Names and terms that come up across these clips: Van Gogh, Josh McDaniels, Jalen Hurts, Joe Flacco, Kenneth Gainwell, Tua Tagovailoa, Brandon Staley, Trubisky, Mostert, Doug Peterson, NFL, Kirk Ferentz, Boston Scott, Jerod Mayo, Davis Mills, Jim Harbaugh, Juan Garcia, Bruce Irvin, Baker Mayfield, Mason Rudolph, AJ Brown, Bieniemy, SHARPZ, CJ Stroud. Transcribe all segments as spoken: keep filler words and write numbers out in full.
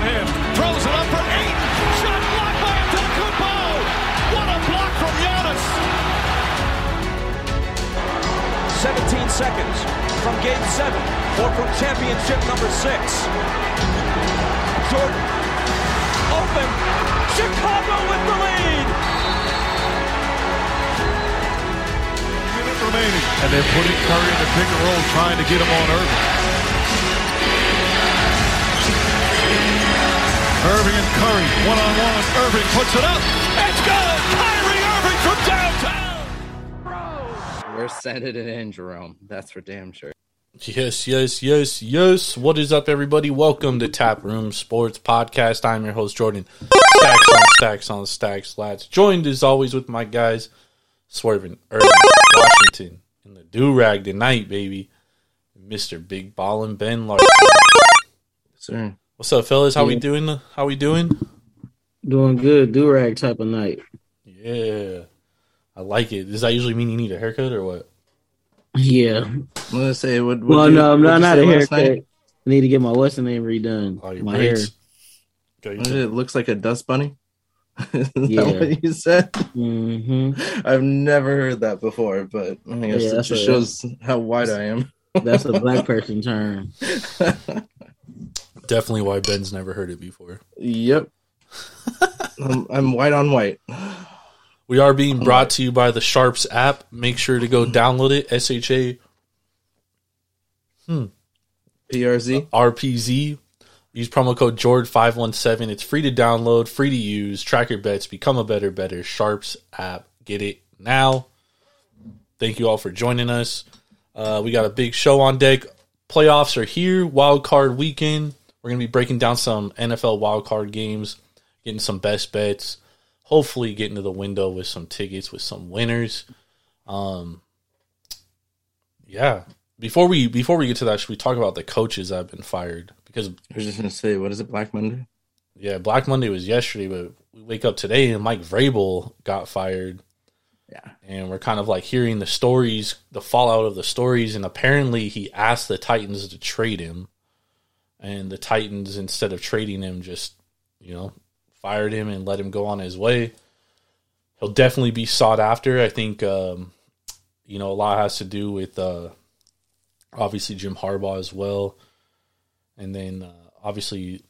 on him. Throws it up for eight. Shot blocked by Antetokounmpo. What a block from Giannis. seventeen seconds from game seven or from championship number six. Jordan open. Chicago with the lead. Minute remaining. And they're putting Curry in the pick and roll, trying to get him on Irvin. Irving and Curry, one-on-one, Irving puts it up, it's good! Kyrie Irving from downtown! We're sending it in, Jerome, that's for damn sure. Yes, yes, yes, yes. What is up, everybody? Welcome to Tap Room Sports Podcast. I'm your host, Jordan. Stacks on stacks on stacks, lads. Joined, as always, with my guys, Swervin, Irving, Washington, and the do-rag tonight, baby, Mister Big Ballin' Ben Larson. Sir. What's up, fellas? How yeah. we doing? How we doing? Doing good. Do-rag type of night. Yeah. I like it. Does that usually mean you need a haircut or what? Yeah. I'm going to say, what, what well, you, no, I'm not, not a haircut. Night? I need to get my what's the name redone. Oh, my braids. Hair. It looks like a dust bunny. Is yeah. that what you said? Mm-hmm. I've never heard that before, but I guess yeah, it just shows it. How wide I am. That's a black person term. Definitely why Ben's never heard it before. Yep. I'm, I'm white on white. We are being brought right. to you by the Sharps app. Make sure to go download it. S H A Hmm. P R Z. Uh, R P Z. Use promo code J O R D five one seven. It's free to download, free to use. Track your bets. Become a better, better Sharps app. Get it now. Thank you all for joining us. Uh, we got a big show on deck. Playoffs are here. Wild card weekend. We're going to be breaking down some N F L wildcard games, getting some best bets, hopefully getting to the window with some tickets, with some winners. Um, yeah. Before we before we get to that, should we talk about the coaches that have been fired? Because I was just going to say, what is it, Black Monday? Yeah, Black Monday was yesterday, but we wake up today and Mike Vrabel got fired. Yeah. And we're kind of like hearing the stories, the fallout of the stories, and apparently he asked the Titans to trade him. And the Titans, instead of trading him, just, you know, fired him and let him go on his way. He'll definitely be sought after. I think, um, you know, a lot has to do with, uh, obviously, Jim Harbaugh as well. And then, uh, obviously,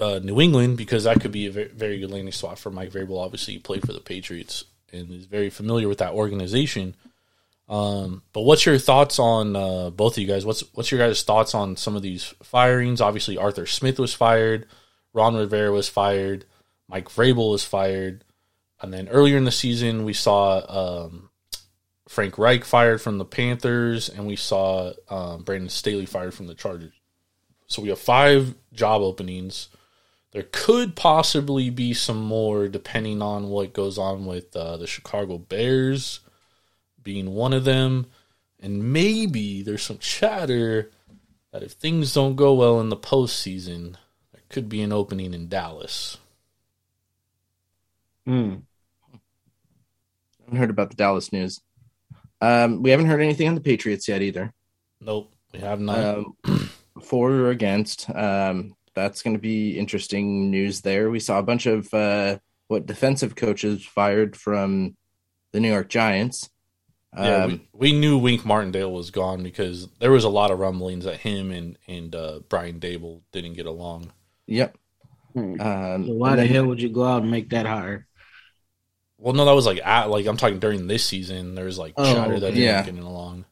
uh, New England, because that could be a very good landing spot for Mike Vrabel. Obviously, he played for the Patriots and is very familiar with that organization. Um, but what's your thoughts on uh, both of you guys? What's what's your guys' thoughts on some of these firings? Obviously, Arthur Smith was fired. Ron Rivera was fired. Mike Vrabel was fired. And then earlier in the season, we saw um, Frank Reich fired from the Panthers, and we saw um, Brandon Staley fired from the Chargers. So we have five job openings. There could possibly be some more depending on what goes on with uh, the Chicago Bears being one of them, and maybe there's some chatter that if things don't go well in the postseason, there could be an opening in Dallas. Hmm. I haven't heard about the Dallas news. Um, we haven't heard anything on the Patriots yet either. Nope, we have not. Um, for or against, um, that's going to be interesting news there. We saw a bunch of uh, what defensive coaches fired from the New York Giants. Yeah, um, we, we knew Wink Martindale was gone because there was a lot of rumblings that him and, and uh, Brian Dable didn't get along. Yep. Um, so why the then, hell would you go out and make that hire? Well, no, that was like at, like I'm talking during this season. There was like oh, chatter that yeah. didn't get along.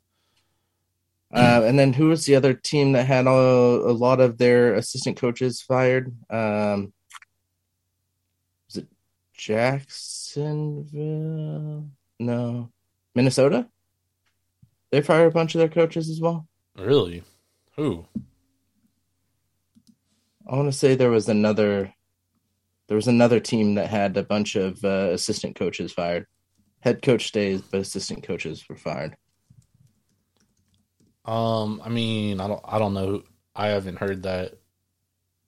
Uh, and then who was the other team that had a, a lot of their assistant coaches fired? Um, was it Jacksonville? No. Minnesota? They fired a bunch of their coaches as well. Really? Who? I want to say there was another there was another team that had a bunch of uh, assistant coaches fired. Head coach stays, but assistant coaches were fired. Um, I mean, I don't I don't know. I haven't heard that.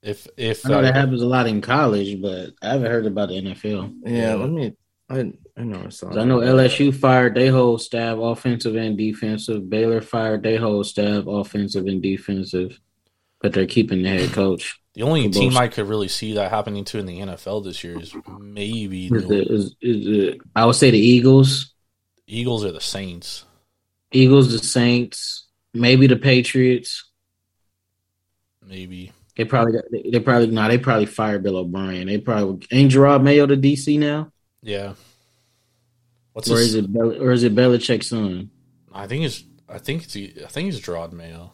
If if I know uh, that happens a lot in college, but I haven't heard about the N F L. Yeah, let me I I know I saw. I know L S U fired their whole staff, offensive and defensive. Baylor fired their whole staff, offensive and defensive. But they're keeping the head coach. The only Kabosha. team I could really see that happening to in the N F L this year is maybe the, the, is, is the, I would say the Eagles. Eagles or the Saints. Eagles, the Saints, maybe the Patriots. Maybe. They probably got, they, they probably no, nah, they probably fired Bill O'Brien. They probably ain't Jerod Mayo to D C now? Yeah. What's or his, is it Bel, or is it Belichick's son? I think it's I think it's I think it's Jerod Mayo.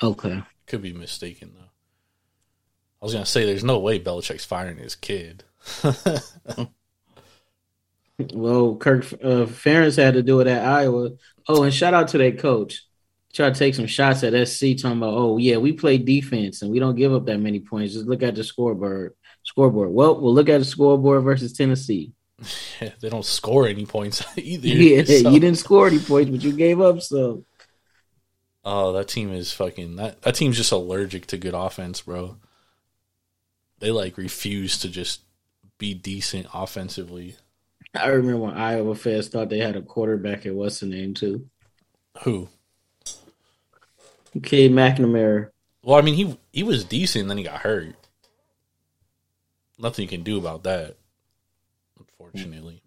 Okay. Could be mistaken though. I was gonna say there's no way Belichick's firing his kid. Well, Kirk uh, Ferentz had to do it at Iowa. Oh, and shout out to that coach. Try to take some shots at S C, talking about, oh, yeah, we play defense and we don't give up that many points. Just look at the scoreboard. Scoreboard. Well, we'll look at the scoreboard versus Tennessee. Yeah, they don't score any points either. Yeah, so. You didn't score any points, but you gave up some. Oh, that team is fucking – that that team's just allergic to good offense, bro. They, like, refuse to just be decent offensively. I remember when Iowa fans thought they had a quarterback at what's the name, too. Who? Okay, McNamara. Well, I mean, he he was decent, then he got hurt. Nothing you can do about that, unfortunately.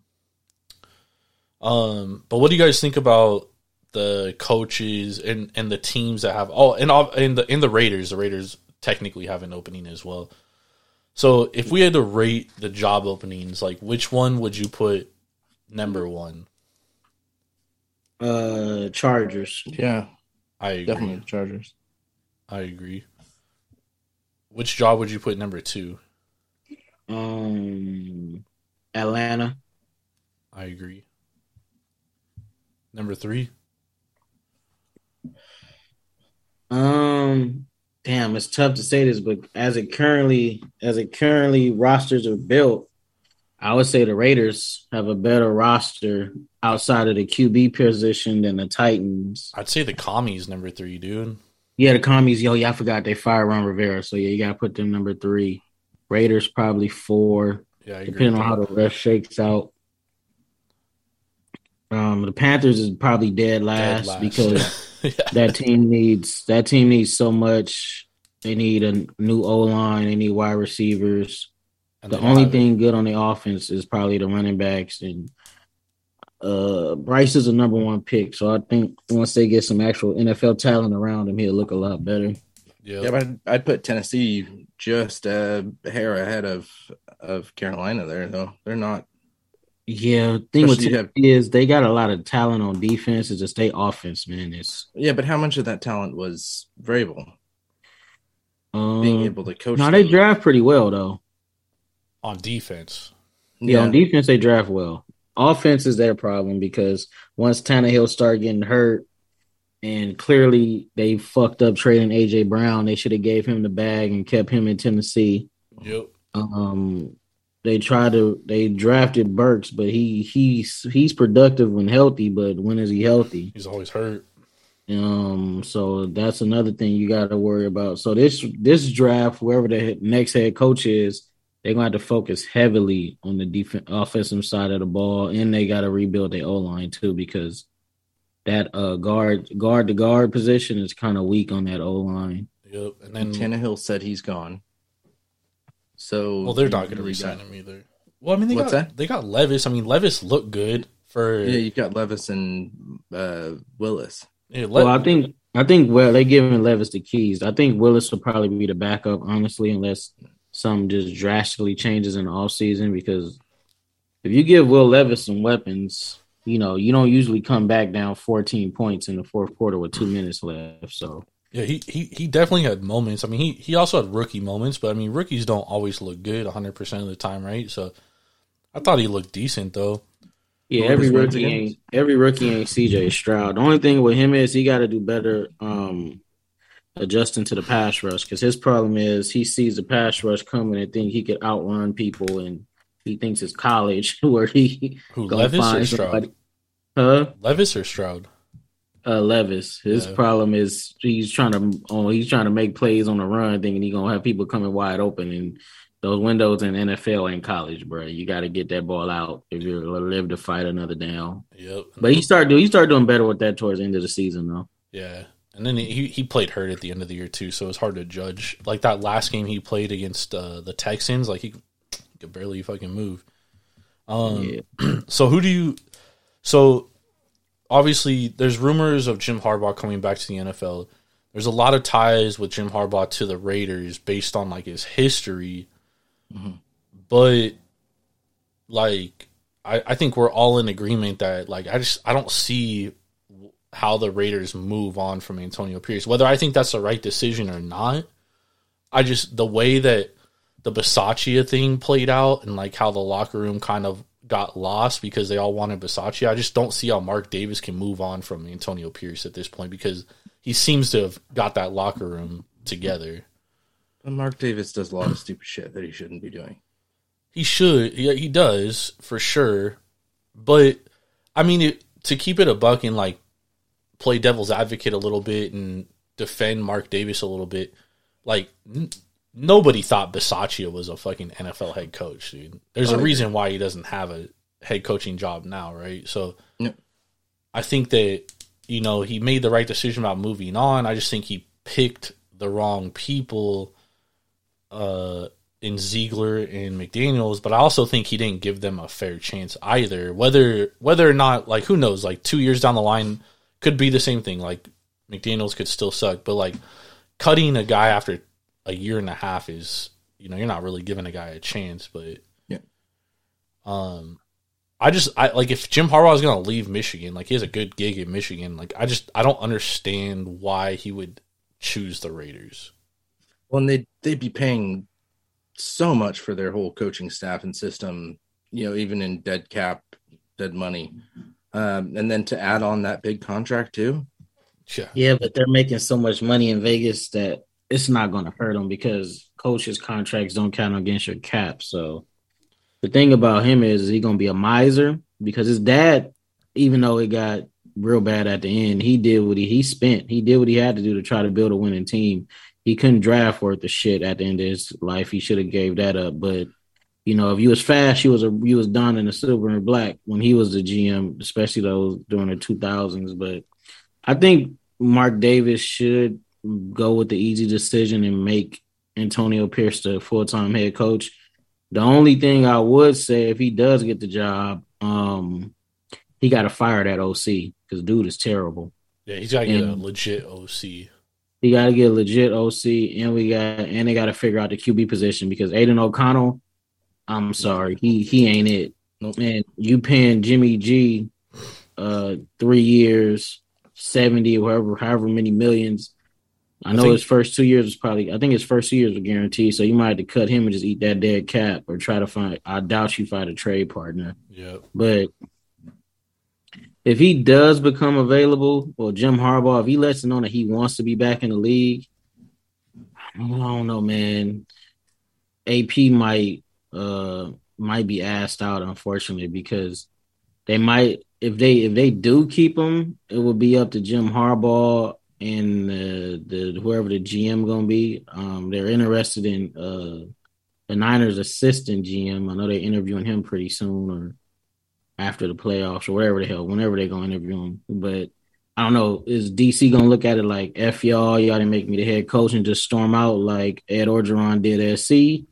Um, but what do you guys think about the coaches and, and the teams that have? Oh, and in the in the Raiders, the Raiders technically have an opening as well. So, if we had to rate the job openings, like which one would you put number one? Uh, Chargers. Yeah. I agree. Definitely the Chargers. I agree. Which job would you put number two? Um, Atlanta. I agree. Number three? Um, damn, it's tough to say this, but as it currently, as it currently rosters are built, I would say the Raiders have a better roster outside of the Q B position than the Titans. I'd say the Commies number three, dude. Yeah, the Commies. Yo, yeah, I forgot they fired Ron Rivera. So, yeah, you got to put them number three. Raiders probably four, yeah, I depending agree. on how the rest shakes out. Um, the Panthers is probably dead last, dead last. because yeah. that team needs that team needs so much. They need a new O-line. They need wide receivers. And the only thing good on the offense is probably the running backs. And uh, Bryce is a number one pick, so I think once they get some actual N F L talent around him, he'll look a lot better. Yeah, yeah, but I'd, I'd put Tennessee just a hair ahead of of Carolina there, though. They're not. Yeah, the thing with Tennessee is they got a lot of talent on defense. It's just their offense, man. It's, yeah, but how much of that talent was Vrabel? Um, Being able to coach. No, they draft pretty well, though. On defense. Yeah, yeah, on defense they draft well. Offense is their problem because once Tannehill started getting hurt and clearly they fucked up trading A J Brown, they should have gave him the bag and kept him in Tennessee. Yep. Um, they tried to they drafted Burks, but he he's he's productive when healthy, but when is he healthy? He's always hurt. Um, so that's another thing you gotta worry about. So this this draft, whoever the next head coach is, they're going to have to focus heavily on the defense, offensive side of the ball, and they got to rebuild their O-line too because that uh, guard guard to guard position is kind of weak on that O-line. Yep, and then Tannehill said he's gone. So well, they're not going to re-sign him either. Well, I mean, they What's got that? they got Levis. I mean, Levis looked good for yeah. You got Levis and uh, Willis. Yeah, Le- well, I think I think well they're giving Levis the keys. I think Willis will probably be the backup, honestly, unless something just drastically changes in the offseason because if you give Will Levis some weapons, you know, you don't usually come back down fourteen points in the fourth quarter with two minutes left. So yeah, he he, he definitely had moments. I mean, he, he also had rookie moments, but, I mean, rookies don't always look good one hundred percent of the time, right? So I thought he looked decent, though. Yeah, every rookie, ain't, every rookie ain't C J Stroud. The only thing with him is he got to do better um, – adjusting to the pass rush because his problem is he sees the pass rush coming and think he could outrun people and he thinks it's college where he Who, Levis find or Stroud? Somebody. Huh? Levis or Stroud? Uh, Levis. His yeah. problem is he's trying to oh, he's trying to make plays on the run thinking he's gonna have people coming wide open and those windows in N F L and college, bro. You got to get that ball out if you're live to fight another down. Yep. But he started he started doing better with that towards the end of the season though. Yeah. And then he, he played hurt at the end of the year, too, so it was hard to judge. Like, that last game he played against uh, the Texans, like, he could barely fucking move. Um, yeah. So who do you – so, obviously, there's rumors of Jim Harbaugh coming back to the N F L. There's a lot of ties with Jim Harbaugh to the Raiders based on, like, his history. Mm-hmm. But, like, I, I think we're all in agreement that, like, I just – I don't see – how the Raiders move on from Antonio Pierce. Whether I think that's the right decision or not, I just, the way that the Bisaccia thing played out and like how the locker room kind of got lost because they all wanted Bisaccia, I just don't see how Mark Davis can move on from Antonio Pierce at this point because he seems to have got that locker room together. And Mark Davis does a lot of stupid shit that he shouldn't be doing. He should. Yeah, he does, for sure. But, I mean, it, to keep it a buck and like, play devil's advocate a little bit and defend Mark Davis a little bit. Like, n- nobody thought Bisaccia was a fucking N F L head coach, dude. There's a reason why he doesn't have a head coaching job now, right? So, yeah. I think that, you know, he made the right decision about moving on. I just think he picked the wrong people uh, in Ziegler and McDaniels, but I also think he didn't give them a fair chance either. Whether, whether or not, like, who knows, like, two years down the line, could be the same thing. Like, McDaniels could still suck, but, like, cutting a guy after a year and a half is, you know, you're not really giving a guy a chance, but... Yeah. Um, I just, I like, if Jim Harbaugh is going to leave Michigan, like, he has a good gig in Michigan, like, I just, I don't understand why he would choose the Raiders. Well, and they'd, they'd be paying so much for their whole coaching staff and system, you know, even in dead cap, dead money. Um, and then to add on that big contract too. Sure. Yeah, but they're making so much money in Vegas that it's not going to hurt them because coaches' contracts don't count against your cap. So the thing about him is, is he's going to be a miser because his dad, even though it got real bad at the end, he did what he, he spent. He did what he had to do to try to build a winning team. He couldn't draft worth the shit at the end of his life. He should have gave that up, but you know, if you was fast, you was a you was done in the silver and black when he was the G M, especially those during the two thousands. But I think Mark Davis should go with the easy decision and make Antonio Pierce the full-time head coach. The only thing I would say, if he does get the job, um, he got to fire that O C because dude is terrible. Yeah, he's got to get a legit O C. He got to get a legit O C, and we got and they got to figure out the Q B position because Aiden O'Connell. I'm sorry, he he ain't it. Nope. Man, you paying Jimmy G uh, three years, seventy, or however, however many millions. I, I know think, his first two years was probably, I think his first two years were guaranteed, so you might have to cut him and just eat that dead cap or try to find, I doubt you find a trade partner. Yeah. But if he does become available, or Jim Harbaugh, if he lets him know that he wants to be back in the league, I don't know, man. A P might uh might be asked out, unfortunately, because they might if they if they do keep him, it will be up to Jim Harbaugh and the, the whoever the G M gonna be. Um they're interested in uh the Niners assistant G M. I know they're interviewing him pretty soon or after the playoffs or whatever the hell, whenever they're gonna interview him. But I don't know, is D C gonna look at it like F y'all, y'all didn't make me the head coach and just storm out like Ed Orgeron did at S C?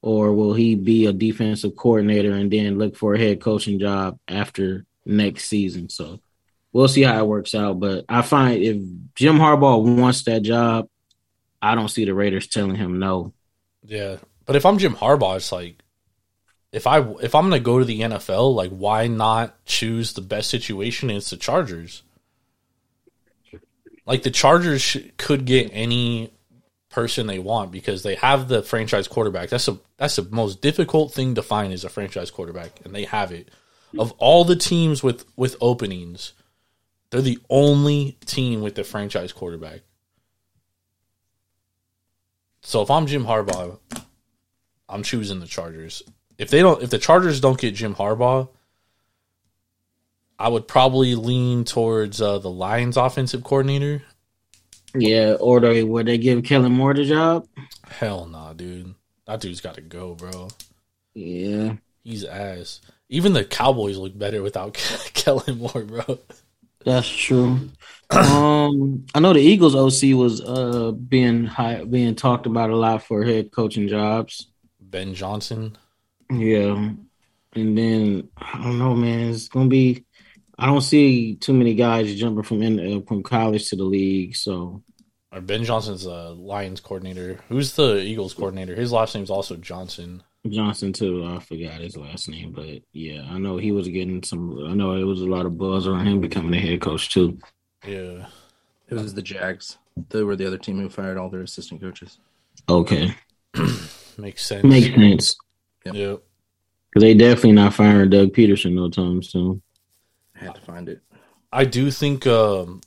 Or will he be a defensive coordinator and then look for a head coaching job after next season? So we'll see how it works out. But I find if Jim Harbaugh wants that job, I don't see the Raiders telling him no. Yeah, but if I'm Jim Harbaugh, it's like if I if I'm gonna go to the N F L, like why not choose the best situation? And it's the Chargers. Like the Chargers sh- could get any person they want because they have the franchise quarterback. That's a that's the most difficult thing to find is a franchise quarterback, and they have it. Of all the teams with, with openings, they're the only team with the franchise quarterback. So if I'm Jim Harbaugh, I'm choosing the Chargers. If they don't, if the Chargers don't get Jim Harbaugh, I would probably lean towards uh, the Lions offensive coordinator. Yeah, or they, would they give Kellen Moore the job? Hell nah, dude. That dude's got to go, bro. Yeah. He's ass. Even the Cowboys look better without Kellen Moore, bro. That's true. um, I know the Eagles O C was uh being high, being talked about a lot for head coaching jobs. Ben Johnson. Yeah, and then I don't know, man. It's gonna be. I don't see too many guys jumping from in, from college to the league. So, Ben Johnson's a Lions coordinator. Who's the Eagles coordinator? His last name's also Johnson. Johnson too. I forgot his last name, but yeah, I know he was getting some. I know it was a lot of buzz around him becoming a head coach too. Yeah, it was the Jags. They were the other team who fired all their assistant coaches. Okay, makes sense. Makes sense. Yep. Yeah, because they definitely not firing Doug Peterson no time soon. I had to find it. I do think um,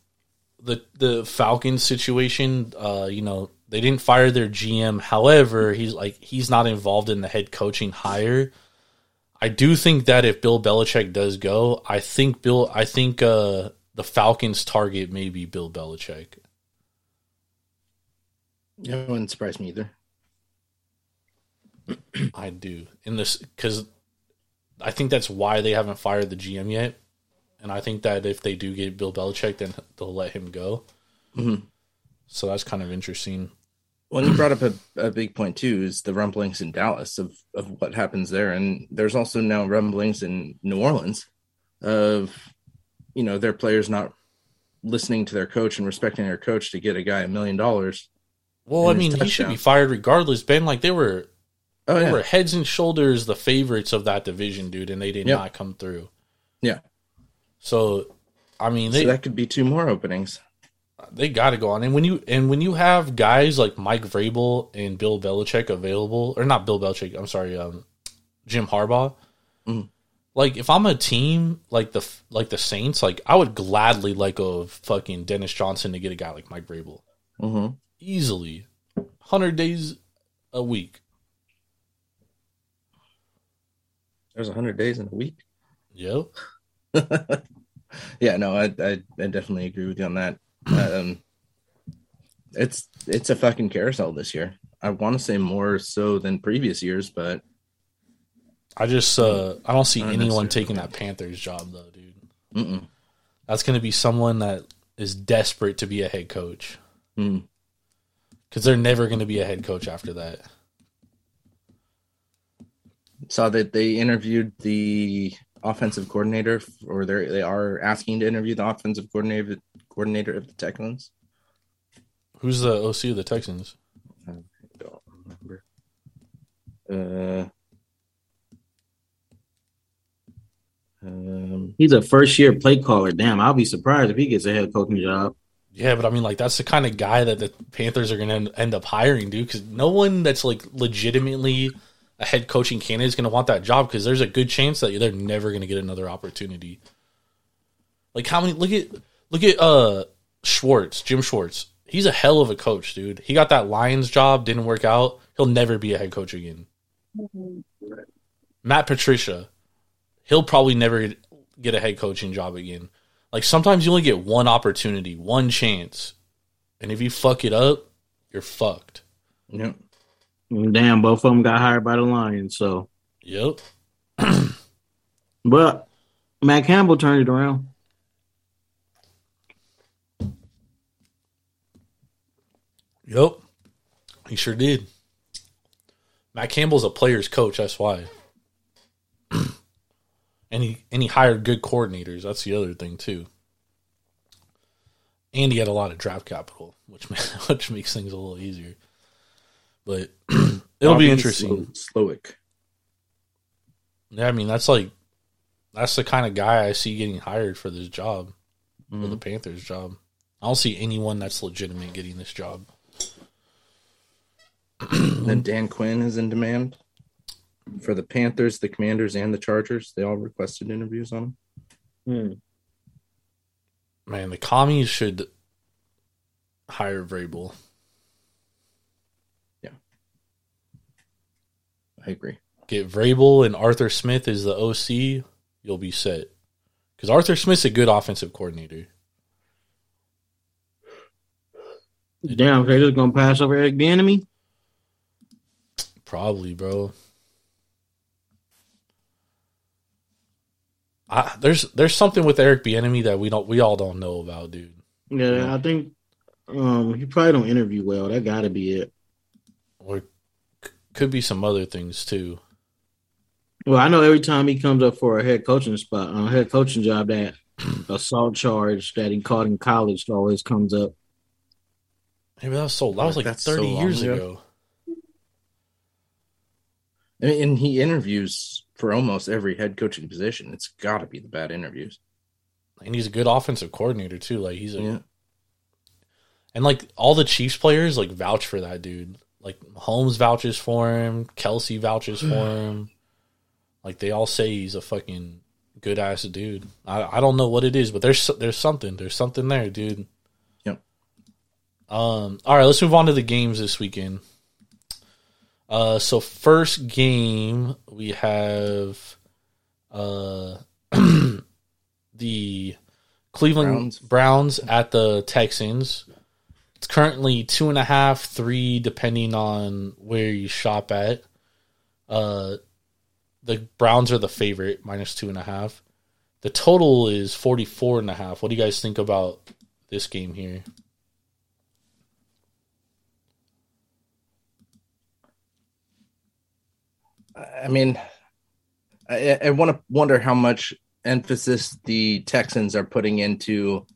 the the Falcons situation. Uh, you know, they didn't fire their G M. However, he's like he's not involved in the head coaching hire. I do think that if Bill Belichick does go, I think Bill. I think uh, the Falcons' target may be Bill Belichick. That wouldn't surprise me either. I do in this because I think that's why they haven't fired the G M yet. And I think that if they do get Bill Belichick, then they'll let him go. Mm-hmm. So that's kind of interesting. Well, you brought up a, a big point, too, is the rumblings in Dallas of, of what happens there. And there's also now rumblings in New Orleans of, you know, their players not listening to their coach and respecting their coach to get a guy a million dollars. Well, I mean, he should be fired regardless, Ben. Like, they were, oh, they yeah. were heads and shoulders the favorites of that division, dude, and they did yep. not come through. Yeah. So, I mean, they, so that could be two more openings. They got to go on, and when you and when you have guys like Mike Vrabel and Bill Belichick available, or not Bill Belichick, I'm sorry, um, Jim Harbaugh. Mm. Like, if I'm a team like the like the Saints, like I would gladly let go of fucking Dennis Johnson to get a guy like Mike Vrabel, mm-hmm. easily, one hundred days a week. There's one hundred days in a week. Yep. yeah, no, I, I I definitely agree with you on that. Um, it's it's a fucking carousel this year. I want to say more so than previous years, but I just uh, I don't see I don't anyone taking that Panthers job though, dude. Mm-mm. That's going to be someone that is desperate to be a head coach because mm. they're never going to be a head coach after that. Saw that they interviewed the. Offensive coordinator, or they they are asking to interview the offensive coordinator coordinator of the Texans. Who's the O C of the Texans? I don't remember. Uh, um, he's a first year play caller. Damn, I'll be surprised if he gets a head coaching job. Yeah, but I mean, like that's the kind of guy that the Panthers are going to end up hiring, dude. Because no one that's like legitimately. A head coaching candidate is going to want that job because there's a good chance that they're never going to get another opportunity. Like how many? Look at look at uh Schwartz, Jim Schwartz. He's a hell of a coach, dude. He got that Lions job, didn't work out. He'll never be a head coach again. Matt Patricia, he'll probably never get a head coaching job again. Like sometimes you only get one opportunity, one chance, and if you fuck it up, you're fucked. Yep. Damn, both of them got hired by the Lions, so. Yep. But Matt Campbell turned it around. Yep. He sure did. Matt Campbell's a player's coach, that's why. and, he, and he hired good coordinators. That's the other thing, too. And he had a lot of draft capital, which which makes things a little easier. But it'll Bobby be interesting. Slowick. Yeah, I mean, that's like, that's the kind of guy I see getting hired for this job, mm-hmm. for the Panthers job. I don't see anyone that's legitimate getting this job. Then Dan Quinn is in demand for the Panthers, the Commanders, and the Chargers. They all requested interviews on him. Hmm. Man, the commies should hire Vrabel. I agree. Get Vrabel and Arthur Smith as the O C, you'll be set. Because Arthur Smith's a good offensive coordinator. Damn, they're just going to pass over Eric Bieniemy? Probably, bro. I, there's there's something with Eric Bieniemy that we don't we all don't know about, dude. Yeah, you know? I think um, he probably don't interview well. That got to be it. Or c- could be some other things too. Well, I know every time he comes up for a head coaching spot, a uh, head coaching job, that assault charge that he caught in college always comes up. Hey, but that was so that was like That's thirty so years ago. ago. And he interviews for almost every head coaching position. It's got to be the bad interviews. And he's a good offensive coordinator too. Like he's a, yeah. And like all the Chiefs players like vouch for that dude. Like Mahomes vouches for him. Kelsey vouches for him. Like they all say he's a fucking good ass dude. I, I don't know what it is, but there's there's something there's something there, dude. Yep. Um. All right, let's move on to the games this weekend. Uh, so first game we have uh, the Cleveland Browns. Browns at the Texans. It's currently two and a half, three, depending on where you shop at. Uh, the Browns are the favorite, minus two and a half. The total is forty-four and a half. What do you guys think about this game here? I mean, I, I want to wonder how much emphasis the Texans are putting into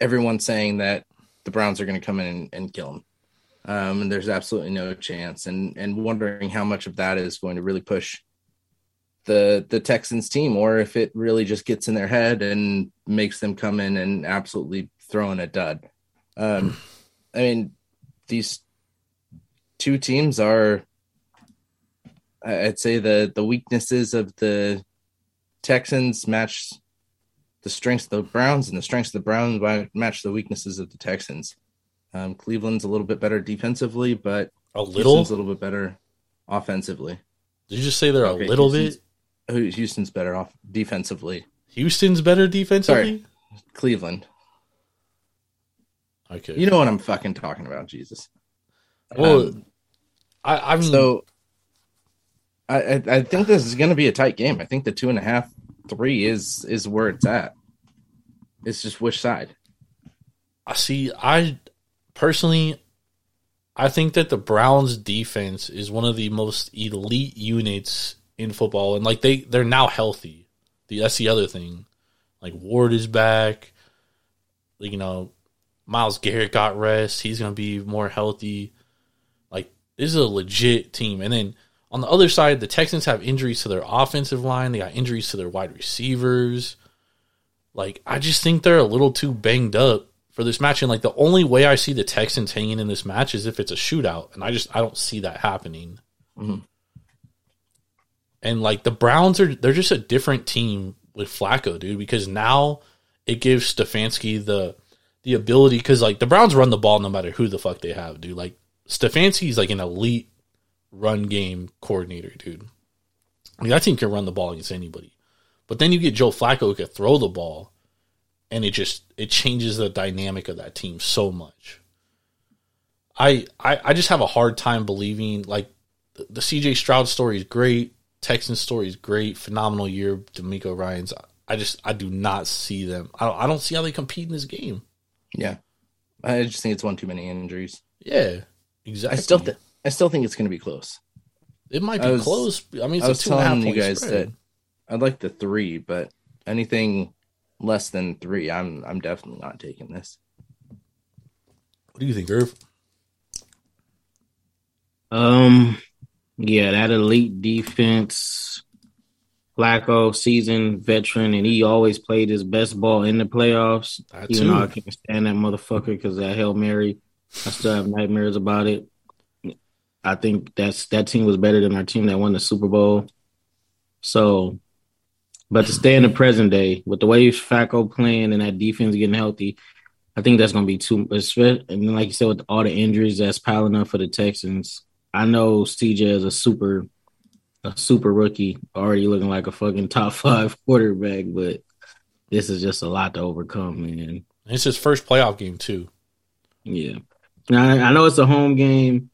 everyone saying that the Browns are going to come in and, and kill them. Um, and there's absolutely no chance. And and wondering how much of that is going to really push the the Texans team, or if it really just gets in their head and makes them come in and absolutely throw in a dud. Um, I mean, these two teams are – I'd say the, the weaknesses of the Texans match the strengths of the Browns, and the strengths of the Browns match the weaknesses of the Texans. Um, Cleveland's a little bit better defensively, but a little, Houston's a little bit better offensively. Did you just say they're okay, a little Houston's, bit? Houston's better off defensively. Houston's better defensively? Sorry, Cleveland. Okay. You know what I'm fucking talking about, Jesus. Well, um, I, I'm... So... I, I think this is going to be a tight game. I think the two and a half, three is is where it's at. It's just which side. I see. I personally, I think that the Browns' defense is one of the most elite units in football, and like they they're now healthy. The, that's the other thing. Like Ward is back. Like, you know, Myles Garrett got rest. He's going to be more healthy. Like this is a legit team, and then. On the other side, the Texans have injuries to their offensive line. They got injuries to their wide receivers. Like, I just think they're a little too banged up for this match. And, like, the only way I see the Texans hanging in this match is if it's a shootout. And I just, I don't see that happening. Mm-hmm. And, like, the Browns are, they're just a different team with Flacco, dude, because now it gives Stefanski the the ability. Because, like, the Browns run the ball no matter who the fuck they have, dude. Like, Stefanski's, like, an elite run game coordinator, dude. I mean, that team can run the ball against anybody. But then you get Joe Flacco who can throw the ball, and it just it changes the dynamic of that team so much. I I, I just have a hard time believing, like, the, the C J Stroud story is great. Texans story is great. Phenomenal year, D'Amico Ryans. I, I just, I do not see them. I don't, I don't see how they compete in this game. Yeah. I just think it's one too many injuries. Yeah, exactly. I still think. I still think it's going to be close. It might be I was, close. I mean, it's I was a two telling and a half point you guys spread. That I'd like the three, but anything less than three, I'm I'm definitely not taking this. What do you think, Irv? Um, yeah, that elite defense, Flacco, seasoned veteran, and he always played his best ball in the playoffs. That even too. Though I can't stand that motherfucker because that Hail Mary, I still have nightmares about it. I think that's that team was better than our team that won the Super Bowl. So, but to stay in the present day, with the way Flacco playing and that defense getting healthy, I think that's going to be too much. And like you said, with all the injuries that's piling up for the Texans, I know C J is a super, a super rookie, already looking like a fucking top five quarterback, but this is just a lot to overcome, man. It's his first playoff game, too. Yeah. Now, I know it's a home game.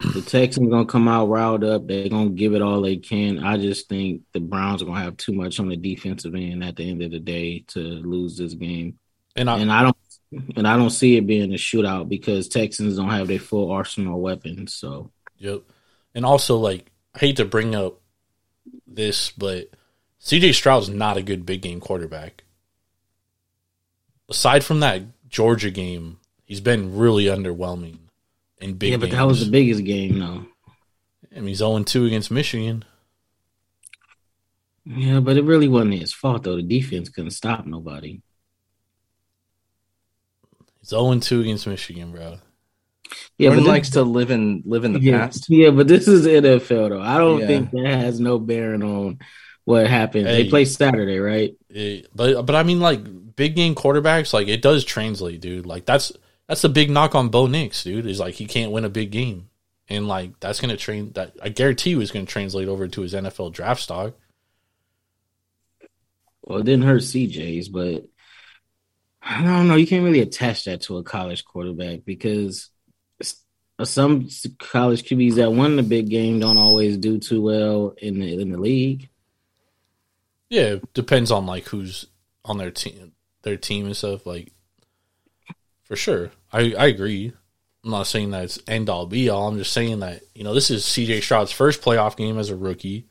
The Texans going to come out riled up. They're going to give it all they can. I just think the Browns are going to have too much on the defensive end at the end of the day to lose this game. And I, and I don't and I don't see it being a shootout because Texans don't have their full arsenal of weapons. So yep. And also, like, I hate to bring up this, but C J Stroud's not a good big game quarterback. Aside from that Georgia game, he's been really underwhelming in big games. Yeah, but games. That was the biggest game, though. And he's oh and two against Michigan. Yeah, but it really wasn't his fault, though. The defense couldn't stop nobody. He's oh and two against Michigan, bro. Yeah, Everyone but likes to live in live in the yeah, past. Yeah, but this is N F L, though. I don't yeah. think that has no bearing on what happened. Hey, they play Saturday, right? It, but but I mean, like, big game quarterbacks, like, it does translate, dude. Like, that's that's the big knock on Bo Nix, dude, is, like, he can't win a big game. And, like, that's going to train – that I guarantee you it's going to translate over to his N F L draft stock. Well, it didn't hurt C J's, but I don't know. You can't really attach that to a college quarterback because – some college Q B's that won the big game don't always do too well in the in the league. Yeah, it depends on like who's on their team, their team and stuff. Like, for sure, I, I agree. I'm not saying that it's end all be all. I'm just saying that you know this is C J Stroud's first playoff game as a rookie,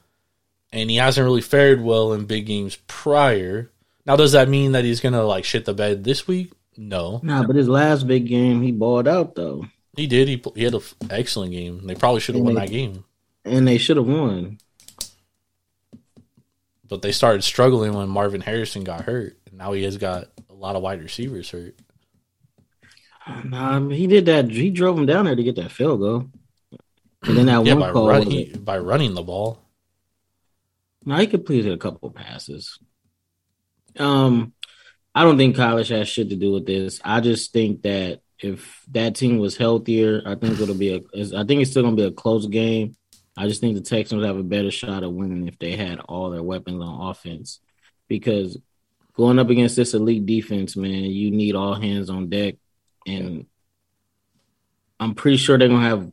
and he hasn't really fared well in big games prior. Now, does that mean that he's gonna like shit the bed this week? No, no. Nah, but his last big game, he balled out though. He did. He, he had an excellent game. They probably should have won they, that game. And they should have won. But they started struggling when Marvin Harrison got hurt. And now he has got a lot of wide receivers hurt. Nah, he did that. He drove him down there to get that field goal. And then that yeah, one by call. Run, he, by running the ball. Now, he completed a couple of passes. Um, I don't think college has shit to do with this. I just think that if that team was healthier, I think it'll be a. I think it's still gonna be a close game. I just think the Texans would have a better shot at winning if they had all their weapons on offense, because going up against this elite defense, man, you need all hands on deck. And I'm pretty sure they're gonna have.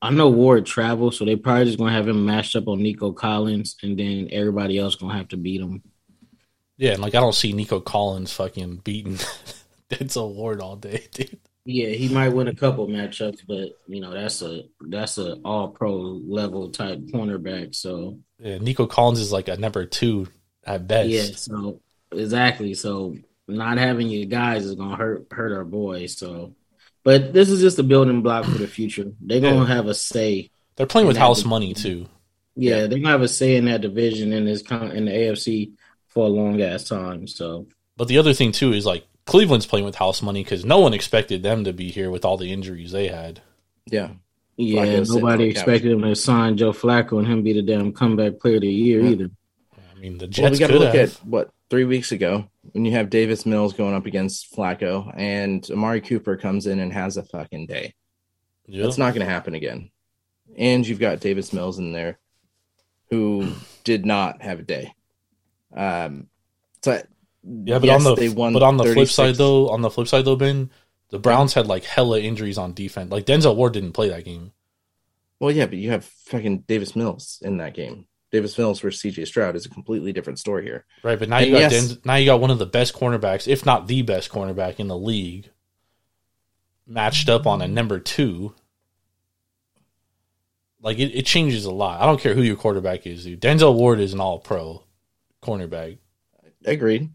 I know Ward travels, so they probably just gonna have him mashed up on Nico Collins, and then everybody else gonna have to beat him. Yeah, and like I don't see Nico Collins fucking beating Denzel Ward all day, dude. Yeah, he might win a couple matchups, but you know that's a that's a all pro level type cornerback. So yeah, Nico Collins is like a number two at best. Yeah, so exactly. So not having your guys is gonna hurt hurt our boys. So, but this is just a building block for the future. They're gonna yeah. have a say. They're playing with house division. money too. Yeah, yeah, they're gonna have a say in that division in this in the A F C for a long ass time. So, but the other thing too is like, Cleveland's playing with house money because no one expected them to be here with all the injuries they had. Yeah. Yeah, nobody expected them to sign Joe Flacco and him be the damn comeback player of the year yeah. either. I mean, the Jets well, we gotta could look have. At, what, three weeks ago when you have Davis Mills going up against Flacco and Amari Cooper comes in and has a fucking day. Yeah. That's not going to happen again. And you've got Davis Mills in there who did not have a day. Um, so Yeah, but yes, on the but on the thirty-six. flip side though, on the flip side though, Ben, the Browns had like hella injuries on defense. Like Denzel Ward didn't play that game. Well, yeah, but you have fucking Davis Mills in that game. Davis Mills versus C J Stroud is a completely different story here. Right, but now and you got yes, Den- now you got one of the best cornerbacks, if not the best cornerback in the league, matched up on a number two. Like it, it changes a lot. I don't care who your quarterback is, dude. Denzel Ward is an all-pro cornerback. Agreed.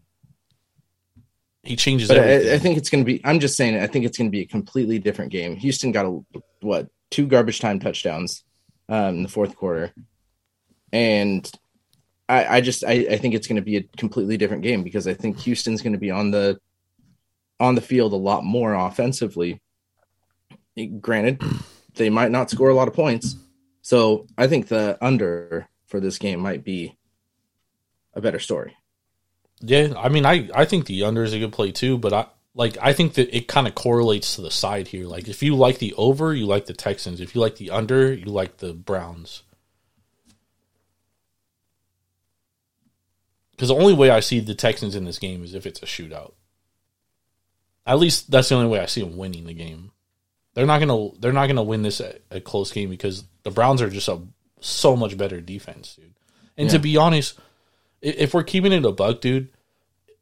He changes but everything. I, I think it's going to be – I'm just saying I think it's going to be a completely different game. Houston got, a, what, two garbage time touchdowns um, in the fourth quarter. And I, I just I, – I think it's going to be a completely different game because I think Houston's going to be on the on the field a lot more offensively. Granted, they might not score a lot of points. So I think the under for this game might be a better story. Yeah, I mean, I, I think the under is a good play too, but I like I think that it kind of correlates to the side here. Like, if you like the over, you like the Texans. If you like the under, you like the Browns. Because the only way I see the Texans in this game is if it's a shootout. At least that's the only way I see them winning the game. they're not going to they're not going to win this a, a close game because the Browns are just a so much better defense, dude. And yeah. to be honest, if we're keeping it a buck, dude,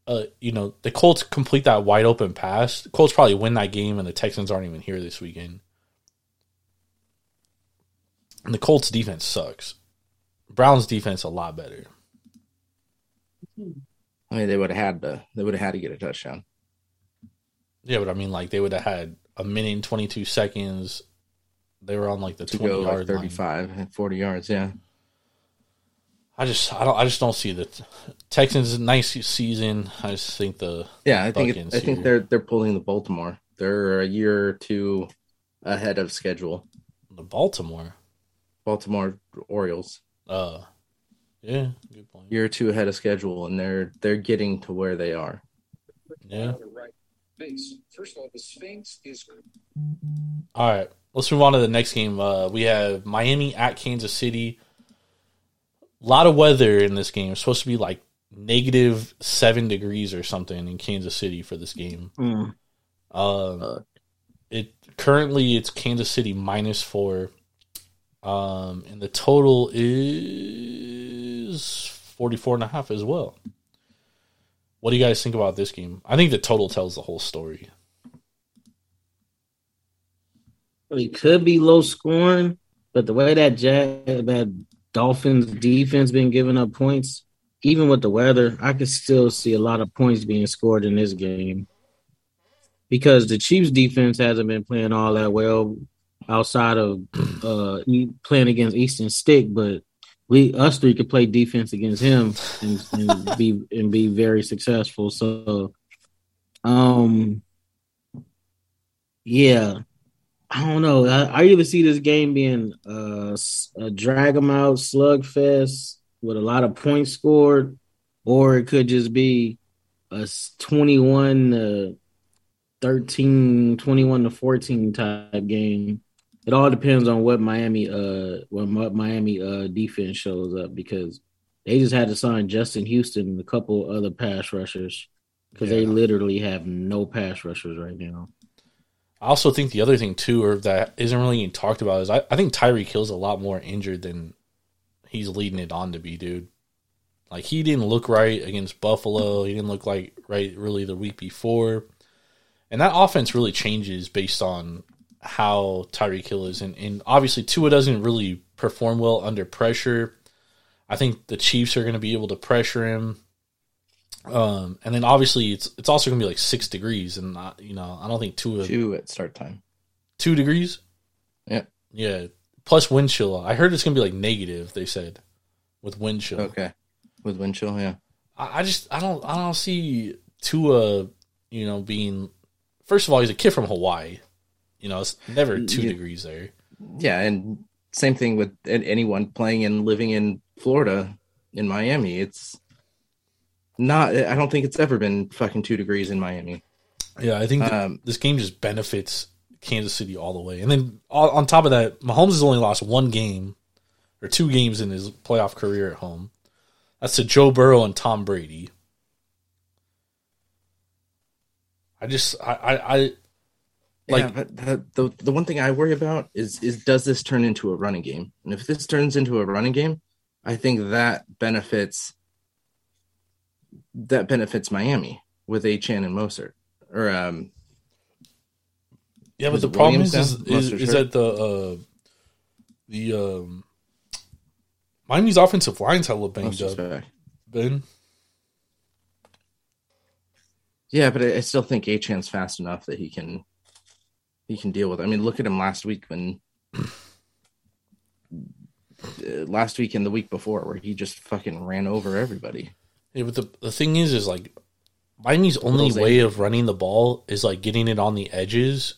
uh, you know, the Colts complete that wide open pass. The Colts probably win that game, and the Texans aren't even here this weekend. And the Colts defense sucks. Browns defense a lot better. I mean, they would have had to. They would have had to get a touchdown. Yeah, but I mean, like they would have had a minute and twenty-two seconds. They were on like the twenty yard line, thirty-five and forty yards. Yeah. I just, I don't, I just don't see the Texans' nice season. I just think the yeah, I think it, I think they're they're pulling the Baltimore. They're a year or two ahead of schedule. The Baltimore, Baltimore Orioles. Uh, yeah, good point. Year or two ahead of schedule, and they're they're getting to where they are. Yeah. First of all, the Sphinx is. All right, let's move on to the next game. Uh, we have Miami at Kansas City. A lot of weather in this game. It's supposed to be like negative seven degrees or something in Kansas City for this game. Mm. Uh, it currently it's Kansas City minus four, um, and the total is forty-four and a half as well. What do you guys think about this game? I think the total tells the whole story. It could be low scoring, but the way that Jack, that Dolphins defense been giving up points, even with the weather, I could still see a lot of points being scored in this game because the Chiefs defense hasn't been playing all that well outside of uh, playing against Easton Stick, but we us three could play defense against him and, and be and be very successful. So, um, yeah. I don't know. I, I either see this game being uh, a drag-em-out slugfest with a lot of points scored, or it could just be a twenty-one to thirteen, twenty-one to fourteen type game. It all depends on what Miami, uh, what Miami uh, defense shows up because they just had to sign Justin Houston and a couple other pass rushers because yeah. they literally have no pass rushers right now. I also think the other thing, too, or that isn't really being talked about is I, I think Tyreek Hill's a lot more injured than he's leading it on to be, dude. Like, he didn't look right against Buffalo. He didn't look like right really the week before. And that offense really changes based on how Tyreek Hill is. And, and obviously, Tua doesn't really perform well under pressure. I think the Chiefs are going to be able to pressure him. Um, and then obviously it's it's also gonna be like six degrees, and not, you know, I don't think two two at start time, two degrees, yeah, yeah. Plus wind chill. I heard it's gonna be like negative. They said with wind chill. Okay, with wind chill, yeah. I, I just I don't I don't see Tua, you know, being. First of all, he's a kid from Hawaii. You know, it's never two yeah. degrees there. Yeah, and same thing with anyone playing and living in Florida, in Miami. It's. Not, I don't think it's ever been fucking two degrees in Miami. Yeah, I think um, this game just benefits Kansas City all the way. And then on top of that, Mahomes has only lost one game or two games in his playoff career at home. That's to Joe Burrow and Tom Brady. I just, I, I, I like yeah, but the, the the one thing I worry about is is does this turn into a running game? And if this turns into a running game, I think that benefits. That benefits Miami with Achane and Mostert, or um, yeah. But the problem is, is, is, is that the uh, the um, Miami's offensive line's hella banged up. Ben, yeah, but I, I still think Achane's fast enough that he can he can deal with it. I mean, look at him last week when uh, last week and the week before, where he just fucking ran over everybody. Yeah, but the, the thing is, is like Miami's only way of running the ball is like getting it on the edges.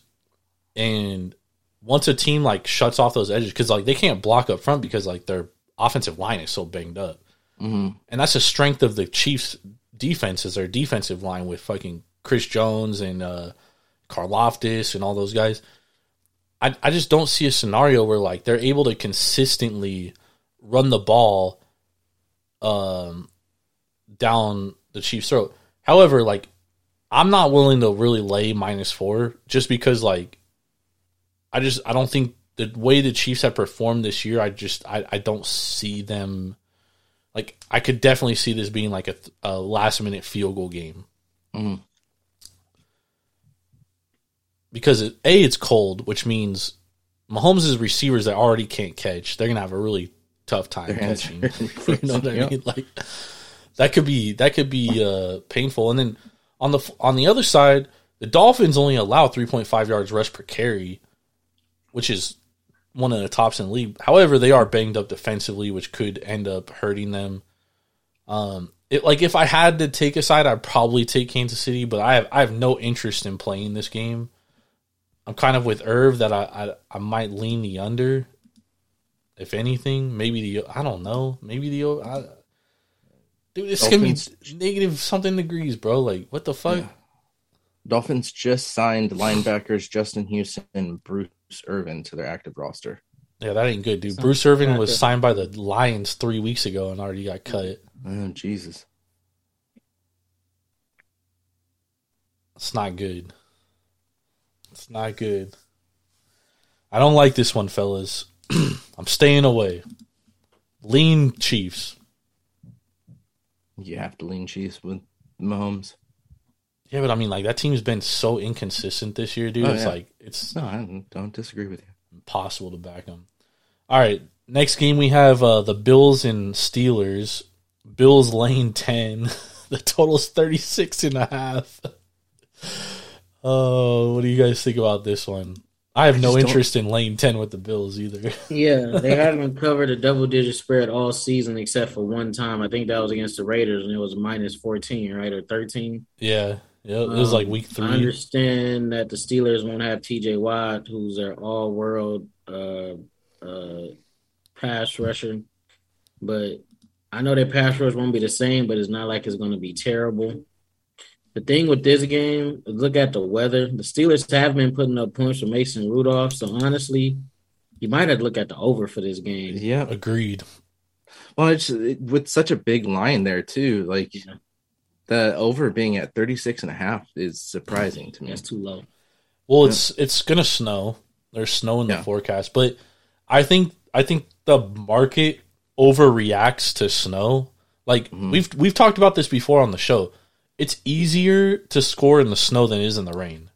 And once a team like shuts off those edges, because like they can't block up front because like their offensive line is so banged up. Mm-hmm. And that's the strength of the Chiefs defense is their defensive line with fucking Chris Jones and uh, Karlaftis and all those guys. I, I just don't see a scenario where like they're able to consistently run the ball um, down the Chiefs' throat. However, like, I'm not willing to really lay minus four just because, like, I just I don't think the way the Chiefs have performed this year, I just I, I don't see them. Like, I could definitely see this being like a, a last-minute field goal game. Mm-hmm. Because, it, A, it's cold, which means Mahomes' receivers that already can't catch, they're going to have a really tough time catching. You know what I mean? Yep. Like, that could be that could be uh, painful. And then on the on the other side, the Dolphins only allow three point five yards rush per carry, which is one of the tops in the league. However, they are banged up defensively, which could end up hurting them. Um, it, like, if I had to take a side, I'd probably take Kansas City, but I have I have no interest in playing this game. I'm kind of with Irv that I I, I might lean the under, if anything. Maybe the I don't know. Maybe the I, dude, it's gonna be negative something degrees, bro. Like, what the fuck? Yeah. Dolphins just signed linebackers Justin Houston and Bruce Irvin to their active roster. Yeah, that ain't good, dude. Sounds Bruce Irvin was signed by the Lions three weeks ago and already got cut. Oh, Jesus. It's not good. It's not good. I don't like this one, fellas. I'm staying away. Lean Chiefs. You have to lean Chiefs with Mahomes. Yeah, but I mean, like, that team's been so inconsistent this year, dude. Oh, it's yeah. like, it's... No, I don't disagree with you. Impossible to back them. All right, next game we have uh, the Bills and Steelers. Bills lane ten. The total's thirty-six and a half. Oh, what do you guys think about this one? I have I no interest don't... in lane ten with the Bills either. Yeah, they haven't covered a double-digit spread all season except for one time. I think that was against the Raiders, and it was minus fourteen, right, or thirteen? Yeah. Yeah, it was um, like week three. I understand that the Steelers won't have T J Watt, who's their all-world uh, uh, pass rusher. But I know their pass rush won't be the same, but it's not like it's going to be terrible. The thing with this game, look at the weather. The Steelers have been putting up points for Mason Rudolph, so honestly, you might have to look at the over for this game. Yeah, agreed. Well, it's it, with such a big line there, too, like yeah. – the over being at thirty-six and a half is surprising to me. That's too low. Well, yeah. it's it's going to snow. There's snow in the yeah. forecast, but I think I think the market overreacts to snow. Like mm-hmm. we've we've talked about this before on the show. It's easier to score in the snow than it is in the rain.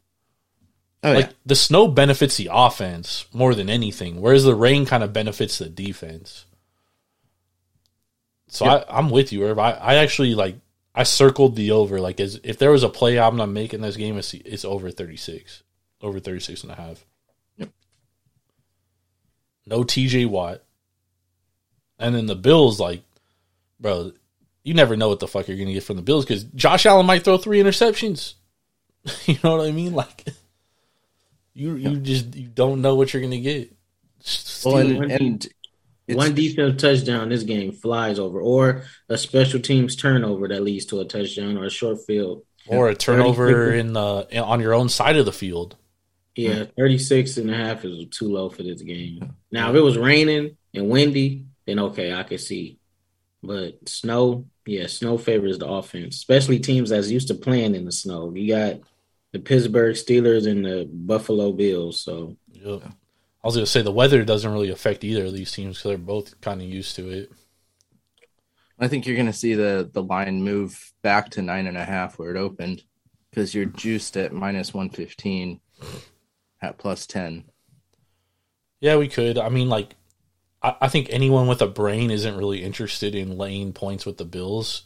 Oh, like yeah. the snow benefits the offense more than anything, whereas the rain kind of benefits the defense. So yeah. I, I'm with you, Irv. I, I actually like I circled the over. Like, as if there was a play I'm not making this game, it's, it's over thirty-six. Over thirty-six and a half. Yep. No T J Watt. And then the Bills, like, bro, you never know what the fuck you're going to get from the Bills because Josh Allen might throw three interceptions. You know what I mean? Like, you you yeah. just you don't know what you're going to get. Well, and... and- It's, one defensive touchdown, this game flies over, or a special teams turnover that leads to a touchdown or a short field. Or a turnover in the, on your own side of the field. Yeah, thirty-six and a half is too low for this game. Now, if it was raining and windy, then okay, I could see. But snow, yeah, snow favors the offense, especially teams that's used to playing in the snow. You got the Pittsburgh Steelers and the Buffalo Bills, so yep. – I was going to say the weather doesn't really affect either of these teams because they're both kind of used to it. I think you're going to see the, the line move back to nine and a half where it opened because you're juiced at minus one fifteen at plus ten. Yeah, we could. I mean, like, I, I think anyone with a brain isn't really interested in laying points with the Bills.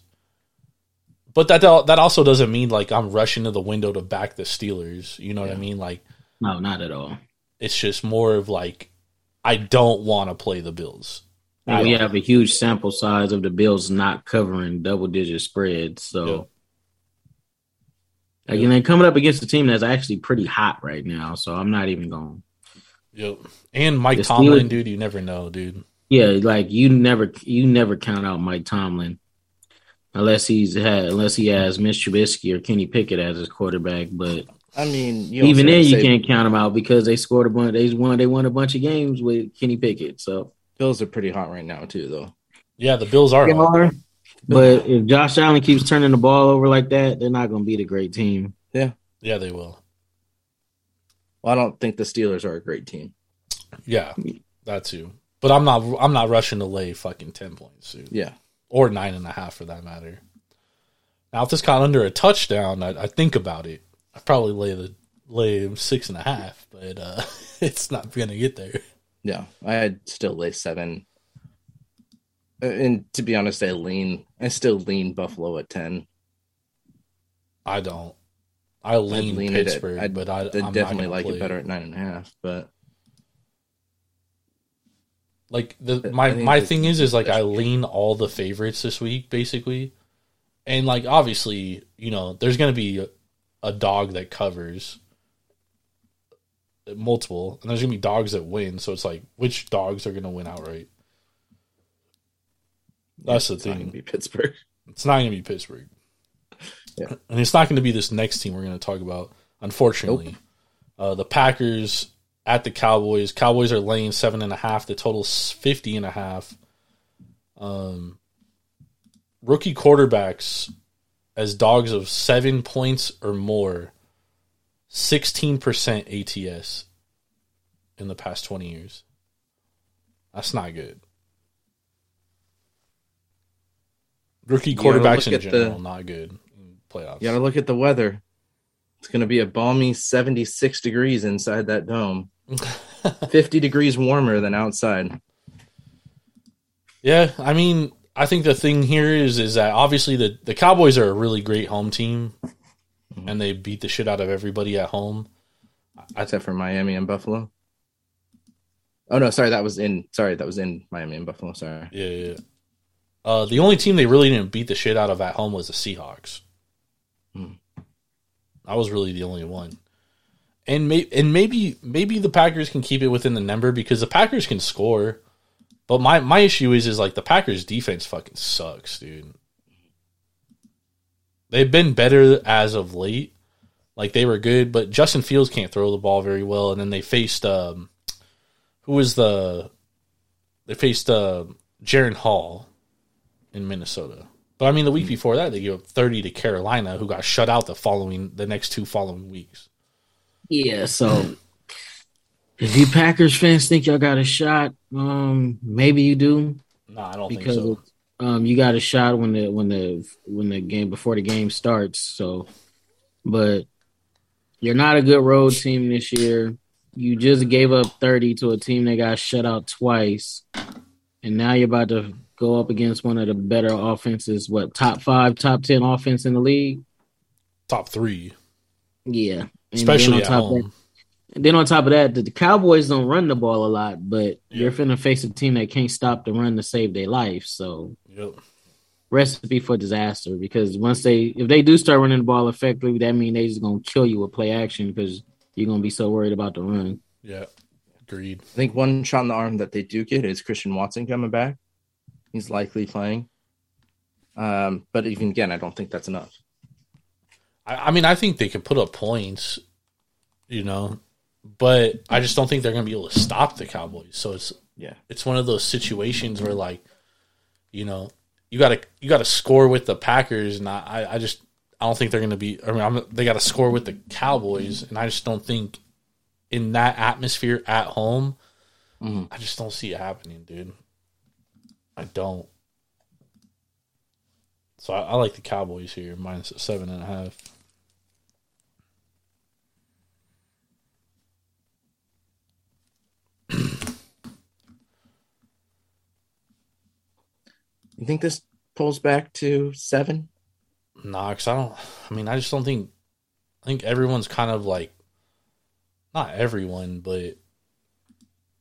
But that that also doesn't mean, like, I'm rushing to the window to back the Steelers. You know yeah. what I mean? Like, no, not at all. It's just more of like, I don't want to play the Bills. Well, we have a huge sample size of the Bills not covering double-digit spreads. So, yep. again, they're coming up against a team that's actually pretty hot right now. So I'm not even going. Yep. And Mike the Tomlin, Steelers, dude, you never know, dude. Yeah, like you never, you never count out Mike Tomlin unless he's had, unless he has Mitch Trubisky or Kenny Pickett as his quarterback, but. I mean, you even then, you say, can't count them out because they scored a bunch. They won. They won a bunch of games with Kenny Pickett. So Bills are pretty hot right now, too. Though, yeah, the Bills are. Hot. But if Josh Allen keeps turning the ball over like that, they're not going to be the great team. Yeah, yeah, they will. well, I don't think the Steelers are a great team. Yeah, that too. But I'm not I'm not rushing to lay fucking ten points, dude. Yeah. Or nine and a half for that matter. Now, if this got under a touchdown, I think about it. I probably lay the lay six and a half, but uh, it's not going to get there. Yeah, I'd still lay seven. And to be honest, I lean. I still lean Buffalo at ten. I don't. I lean, lean Pittsburgh, at, I'd, but I I'd I'm definitely not like play. It better at nine and a half. But like the my my thing is is like I lean all the favorites this week basically. And, like, obviously, you know, there's going to be a, a dog that covers multiple, and there's going to be dogs that win. So it's like, which dogs are going to win outright? That's the thing. It's not going to be Pittsburgh. It's not going to be Pittsburgh. Yeah. And it's not going to be this next team we're going to talk about, unfortunately. Nope. Uh, the Packers at the Cowboys. Cowboys are laying seven and a half. The total's fifty and a half. Um... Rookie quarterbacks as dogs of seven points or more, sixteen percent A T S in the past twenty years. That's not good. Rookie quarterbacks in general, the, not good in playoffs. You got to look at the weather. It's going to be a balmy seventy-six degrees inside that dome. fifty degrees warmer than outside. Yeah, I mean... I think the thing here is is that obviously the, the Cowboys are a really great home team, mm-hmm. and they beat the shit out of everybody at home. Except for Miami and Buffalo. Oh no, sorry, that was in sorry, that was in Miami and Buffalo, sorry. Yeah, yeah. Uh, the only team they really didn't beat the shit out of at home was the Seahawks. Mm. I was really the only one. And may, and maybe maybe the Packers can keep it within the number because the Packers can score. But my, my issue is, is like the Packers' defense fucking sucks, dude. They've been better as of late. Like, they were good, but Justin Fields can't throw the ball very well. And then they faced, um, who was the, they faced uh, Jaron Hall in Minnesota. But, I mean, the week before that, they gave up thirty to Carolina, who got shut out the following, the next two following weeks. Yeah, so... If you Packers fans think y'all got a shot, um, maybe you do. No, I don't because, think so. Um, you got a shot when the when the when the game before the game starts. So, but you're not a good road team this year. You just gave up thirty to a team that got shut out twice, and now you're about to go up against one of the better offenses. What, top five, top ten offense in the league? Top three. Yeah, especially at top home. That, And then on top of that, the Cowboys don't run the ball a lot, but yeah. You're finna face a team that can't stop the run to save their life. So, yep. Recipe for disaster because once they, if they do start running the ball effectively, that means they just gonna kill you with play action because you're gonna be so worried about the run. Yeah, agreed. I think one shot in the arm that they do get is Christian Watson coming back. He's likely playing, um, but even again, I don't think that's enough. I, I mean, I think they can put up points, you know. But I just don't think they're going to be able to stop the Cowboys. So it's yeah, it's one of those situations where, like, you know, you got to you got to score with the Packers, and I, I just I don't think they're going to be. I mean, I'm, they got to score with the Cowboys, and I just don't think in that atmosphere at home, mm. I just don't see it happening, dude. I don't. So I, I like the Cowboys here, minus seven and a half. You think this pulls back to seven? Nah, because I don't. I mean, I just don't think. I think everyone's kind of like, not everyone, but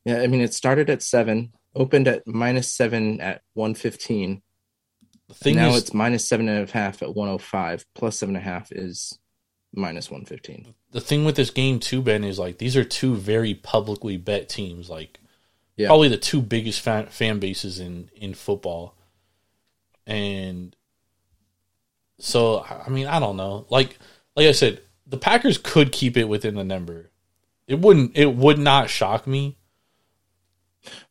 yeah. I mean, it started at seven, opened at minus seven at one fifteen. The thing now is, it's minus seven and a half at one oh five. Plus seven and a half is minus one fifteen. The thing with this game too, Ben, is like these are two very publicly bet teams. Like, yeah. Probably the two biggest fan, fan bases in in football. And so, I mean, I don't know. Like, like I said, the Packers could keep it within the number. It wouldn't. It would not shock me.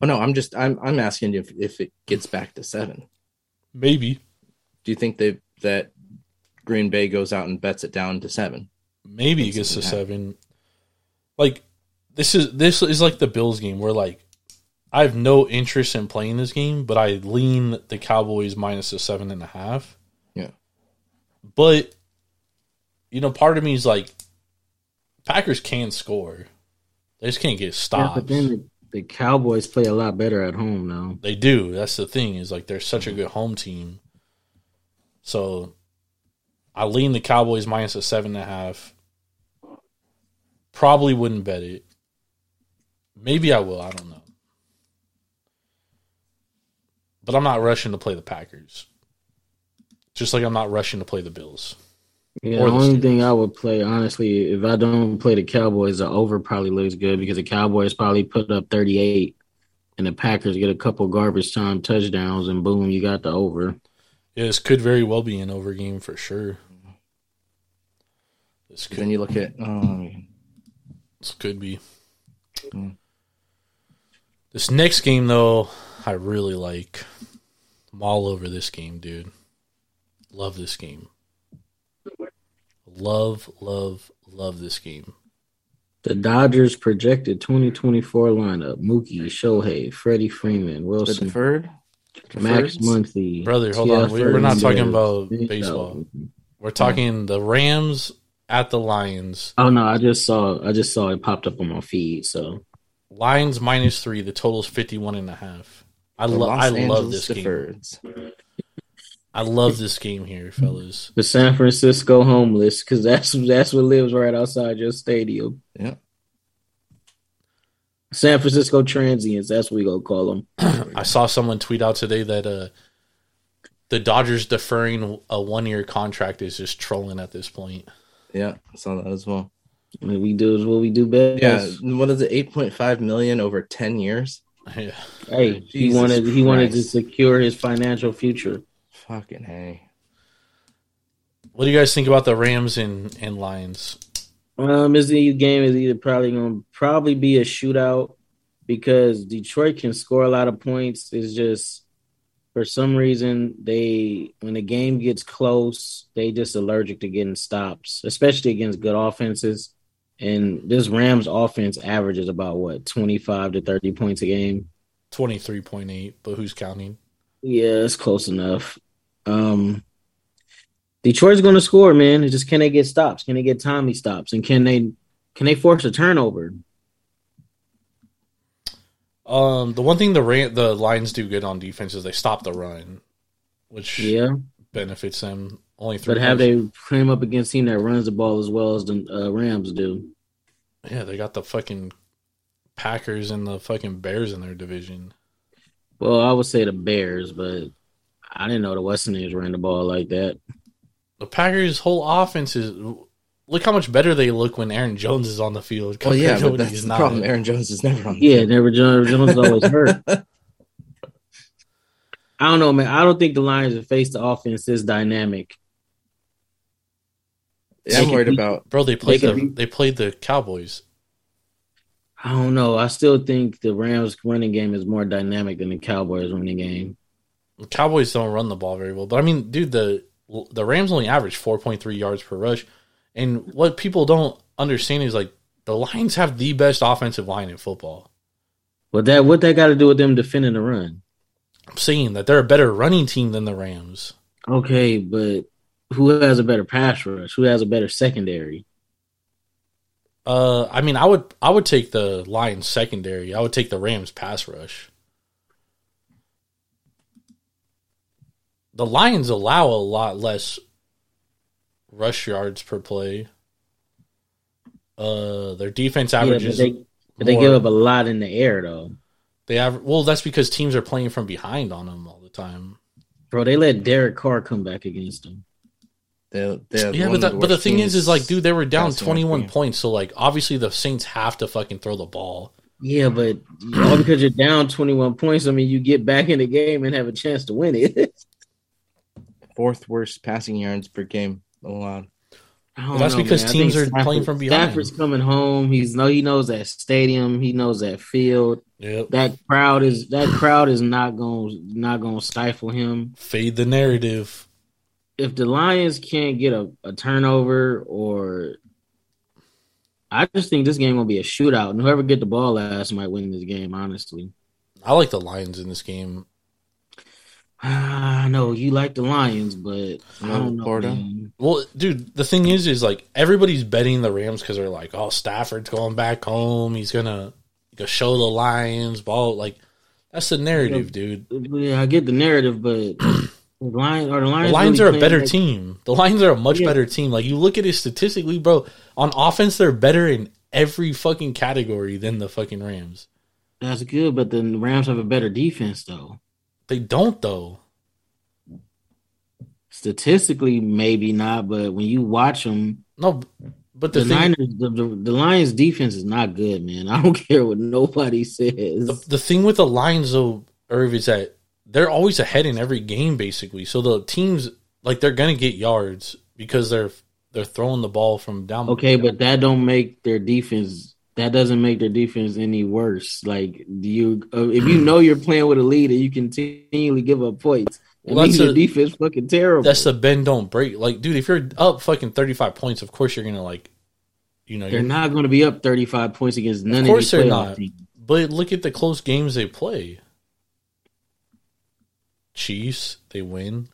Oh no, I'm just. I'm. I'm asking if if it gets back to seven. Maybe. Do you think they that Green Bay goes out and bets it down to seven? Maybe it gets to happen. seven. like this is this is like the Bills game where like I have no interest in playing this game, but I lean the Cowboys minus the seven and a half. Yeah, but you know, part of me is like, Packers can score, they just can't get stopped. Yeah, but then the Cowboys play a lot better at home now. They do. That's the thing is like they're such a good home team. So I lean the Cowboys minus a seven and a half. Probably wouldn't bet it. Maybe I will. I don't know. But I'm not rushing to play the Packers. Just like I'm not rushing to play the Bills. Yeah, the only Steelers. Thing I would play, honestly, if I don't play the Cowboys, the over probably looks good because the Cowboys probably put up thirty-eight and the Packers get a couple garbage time touchdowns and boom, you got the over. Yeah, this could very well be an over game for sure. This could, then you look at um, this could be. Mm. This next game, though, I really like. I'm all over this game, dude. Love this game. Love, love, love this game. The Dodgers projected twenty twenty-four lineup: Mookie, Shohei, Freddie Freeman, Wilson, Deferred? Max Muncy. Brother, hold on. We're not talking about baseball. We're talking the Rams at the Lions. Oh no, I just saw. I just saw it popped up on my feed. So Lions minus three. The total is fifty-one and a half. I love. I love this game. I love this game here, fellas. The San Francisco homeless, because that's that's what lives right outside your stadium. Yeah. San Francisco transients, that's what we gonna call them. I saw someone tweet out today that uh, the Dodgers deferring a one-year contract is just trolling at this point. Yeah, I saw that as well. What we do is what we do best. Yeah, what is it? Eight point five million over ten years. Yeah. Hey, Jesus he wanted Christ. he wanted to secure his financial future. Fucking hey. What do you guys think about the Rams and, and Lions? Um, this game is either probably going to probably be a shootout because Detroit can score a lot of points. It's just for some reason they when the game gets close, they just allergic to getting stops, especially against good offenses. And this Rams offense averages about what twenty-five to thirty points a game, twenty-three point eight. But who's counting? Yeah, it's close enough. Um, Detroit's going to score, man. It's just can they get stops? Can they get timely stops? And can they can they force a turnover? Um, the one thing the Ram- the Lions do good on defense is they stop the run, which yeah. benefits them. Only three. But have they came up against a team that runs the ball as well as the uh, Rams do? Yeah, they got the fucking Packers and the fucking Bears in their division. Well, I would say the Bears, but I didn't know the Westerners ran the ball like that. The Packers' whole offense is – look how much better they look when Aaron Jones is on the field. Oh, yeah, but that's the problem. Aaron Jones is never on the field. Yeah, never, Jones is always hurt. I don't know, man. I don't think the Lions have faced the offense this dynamic. Yeah, I'm worried be, about – Bro, they played, they the, be, they played the Cowboys. I don't know. I still think the Rams' running game is more dynamic than the Cowboys' running game. The Cowboys don't run the ball very well. But, I mean, dude, the the Rams only average four point three yards per rush. And what people don't understand is, like, the Lions have the best offensive line in football. But that what that got to do with them defending the run? I'm saying that they're a better running team than the Rams. Okay, but who has a better pass rush? Who has a better secondary? Uh, I mean, I would I would take the Lions secondary. I would take the Rams pass rush. The Lions allow a lot less rush yards per play. Uh, their defense averages. Yeah, but they, but they give up a lot in the air, though. They aver- well, that's because teams are playing from behind on them all the time. Bro, they let Derek Carr come back against them. They're, they're yeah, but the, the but the thing is, is like, dude, they were down twenty-one points, so like, obviously, the Saints have to fucking throw the ball. Yeah, but all because you're down twenty-one points, I mean, you get back in the game and have a chance to win it. Fourth worst passing yards per game allowed. Well, that's know, because man. teams are Stafford, playing from behind. Stafford's coming home. He's no, he knows that stadium. He knows that field. Yep. That crowd is that crowd is not gonna not gonna stifle him. Fade the narrative. If the Lions can't get a, a turnover or I just think this game will be a shootout, and whoever get the ball last might win this game, honestly. I like the Lions in this game. I uh, know you like the Lions, but I don't know. Well, dude, the thing is, is like everybody's betting the Rams because they're like, oh, Stafford's going back home. He's gonna, gonna show the Lions ball. Like that's the narrative, yeah, dude. Yeah, I get the narrative, but the Lions are the Lions. The Lions really are a better like, team. The Lions are a much yeah. better team. Like you look at it statistically, bro. On offense, they're better in every fucking category than the fucking Rams. That's good, but then the Rams have a better defense, though. They don't, though. Statistically, maybe not, but when you watch them... No, but the the, thing, Niners, the, the, the Lions' defense is not good, man. I don't care what nobody says. The, the thing with the Lions, though, Irv, is that they're always ahead in every game, basically. So the teams, like, they're going to get yards because they're they're throwing the ball from down... Okay, down. But that don't make their defense... That doesn't make their defense any worse. Like, do you uh, if you know you're playing with a lead and you continually give up points, it well, makes your defense fucking terrible. That's the bend don't break. Like, dude, if you're up fucking thirty-five points, of course you're gonna like, you know, they're not gonna be up thirty-five points against none of these. Of course they're not. But look at the close games they play. Chiefs, they win.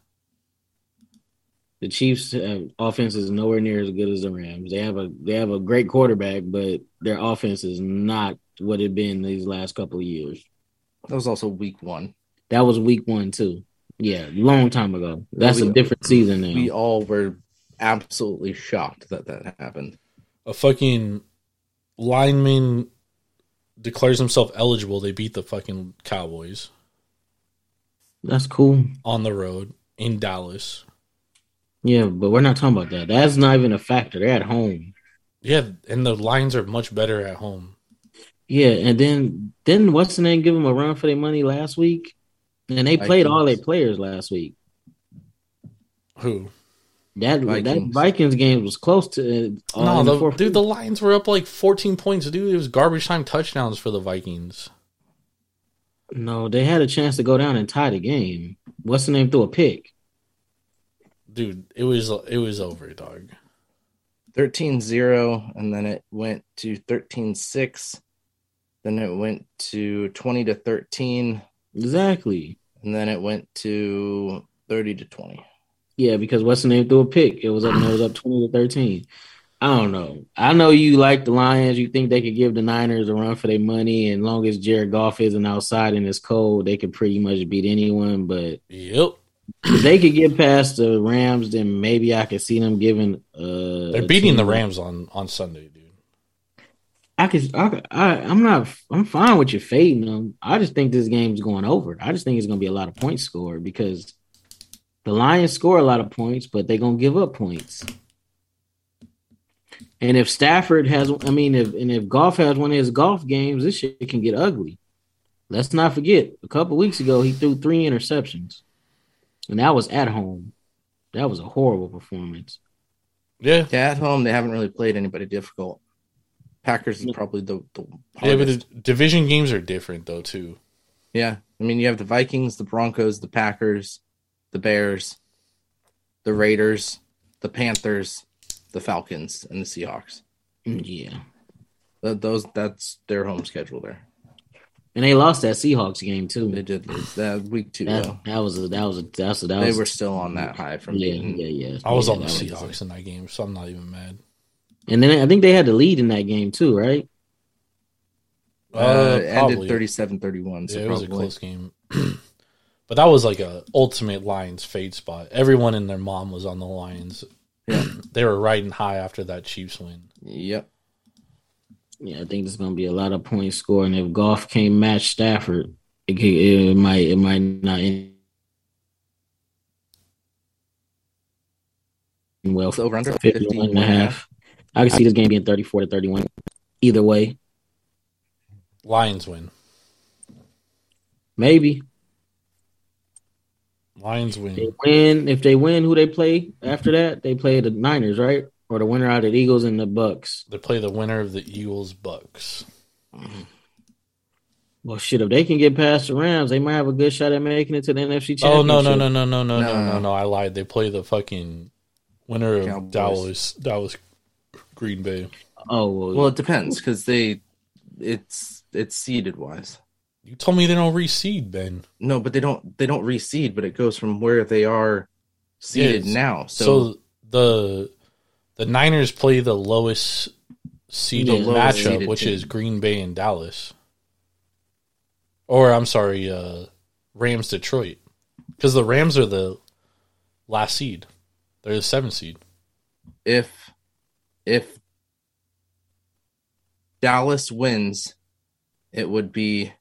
The Chiefs' offense is nowhere near as good as the Rams. They have a they have a great quarterback, but their offense is not what it's been these last couple of years. That was also week one. That was week one, too. Yeah, long time ago. That's we, a different season now. We all were absolutely shocked that that happened. A fucking lineman declares himself eligible. They beat the fucking Cowboys. That's cool. On the road in Dallas. Yeah, but we're not talking about that. That's not even a factor. They're at home. Yeah, and the Lions are much better at home. Yeah, and then didn't what's the name give them a run for their money last week? And they played Vikings. all their players last week. Who? That Vikings. that Vikings game was close to. Uh, no, the, dude, the Lions were up like fourteen points. Dude, it was garbage time touchdowns for the Vikings. No, they had a chance to go down and tie the game. What's the name threw a pick? Dude, it was it was over, dog. thirteen zero, and then it went to thirteen six. Then it went to twenty to thirteen. Exactly. And then it went to thirty to twenty. Yeah, because what's the name threw a pick? It was up and it was up twenty to thirteen. I don't know. I know you like the Lions. You think they could give the Niners a run for their money, and as long as Jared Goff isn't outside and it's cold, they could pretty much beat anyone, but yep. If they could get past the Rams, then maybe I could see them giving. Uh, They're beating the Rams on, on Sunday, dude. I could. I, I. I'm not. I'm fine with you fading them. I just think this game's going over. I just think it's going to be a lot of points scored because the Lions score a lot of points, but they're going to give up points. And if Stafford has, I mean, if and if Goff has one of his golf games, this shit can get ugly. Let's not forget, a couple weeks ago he threw three interceptions. And that was at home. That was a horrible performance. Yeah. yeah. At home, they haven't really played anybody difficult. Packers is probably the, the hardest. Yeah, but the division games are different, though, too. Yeah. I mean, you have the Vikings, the Broncos, the Packers, the Bears, the Raiders, the Panthers, the Falcons, and the Seahawks. Yeah. Those, that's their home schedule there. And they lost that Seahawks game too. They did lose that week two. That, that was a, that was a, that's a, that they was, were still on that high from yeah being, yeah yeah. I was yeah, on the Seahawks was, in that game, so I'm not even mad. And then I think they had the lead in that game too, right? Uh, uh it ended thirty-seven thirty-one. So yeah, it probably was a close game. But that was like a ultimate Lions fade spot. Everyone and their mom was on the Lions. Yeah, they were riding high after that Chiefs win. Yep. Yeah, I think there's going to be a lot of points scored, and if Goff can't match Stafford, it, it, it might it might not end well. It's over under fifty-one and a half. I can see this game being thirty-four to thirty-one. Either way, Lions win. Maybe Lions win. If they win if they win, who they play after that? They play the Niners, right? Or the winner out of the Eagles and the Bucks. They play the winner of the Eagles Bucks. Well, shit, if they can get past the Rams, they might have a good shot at making it to the N F C Championship. Oh no, no, no, no, no, no, no, no, no! no. I lied. They play the fucking winner of Cowboys. Dallas, Dallas, Green Bay. Oh, well, well it depends because they it's it's seeded wise. You told me they don't reseed, Ben. No, but they don't they don't reseed, but it goes from where they are seeded yes. now. So, so the the Niners play the lowest seeded the lowest matchup, seeded which team. is Green Bay and Dallas. Or I'm sorry, uh, Rams Detroit. Because the Rams are the last seed. They're the seventh seed. If if Dallas wins, it would be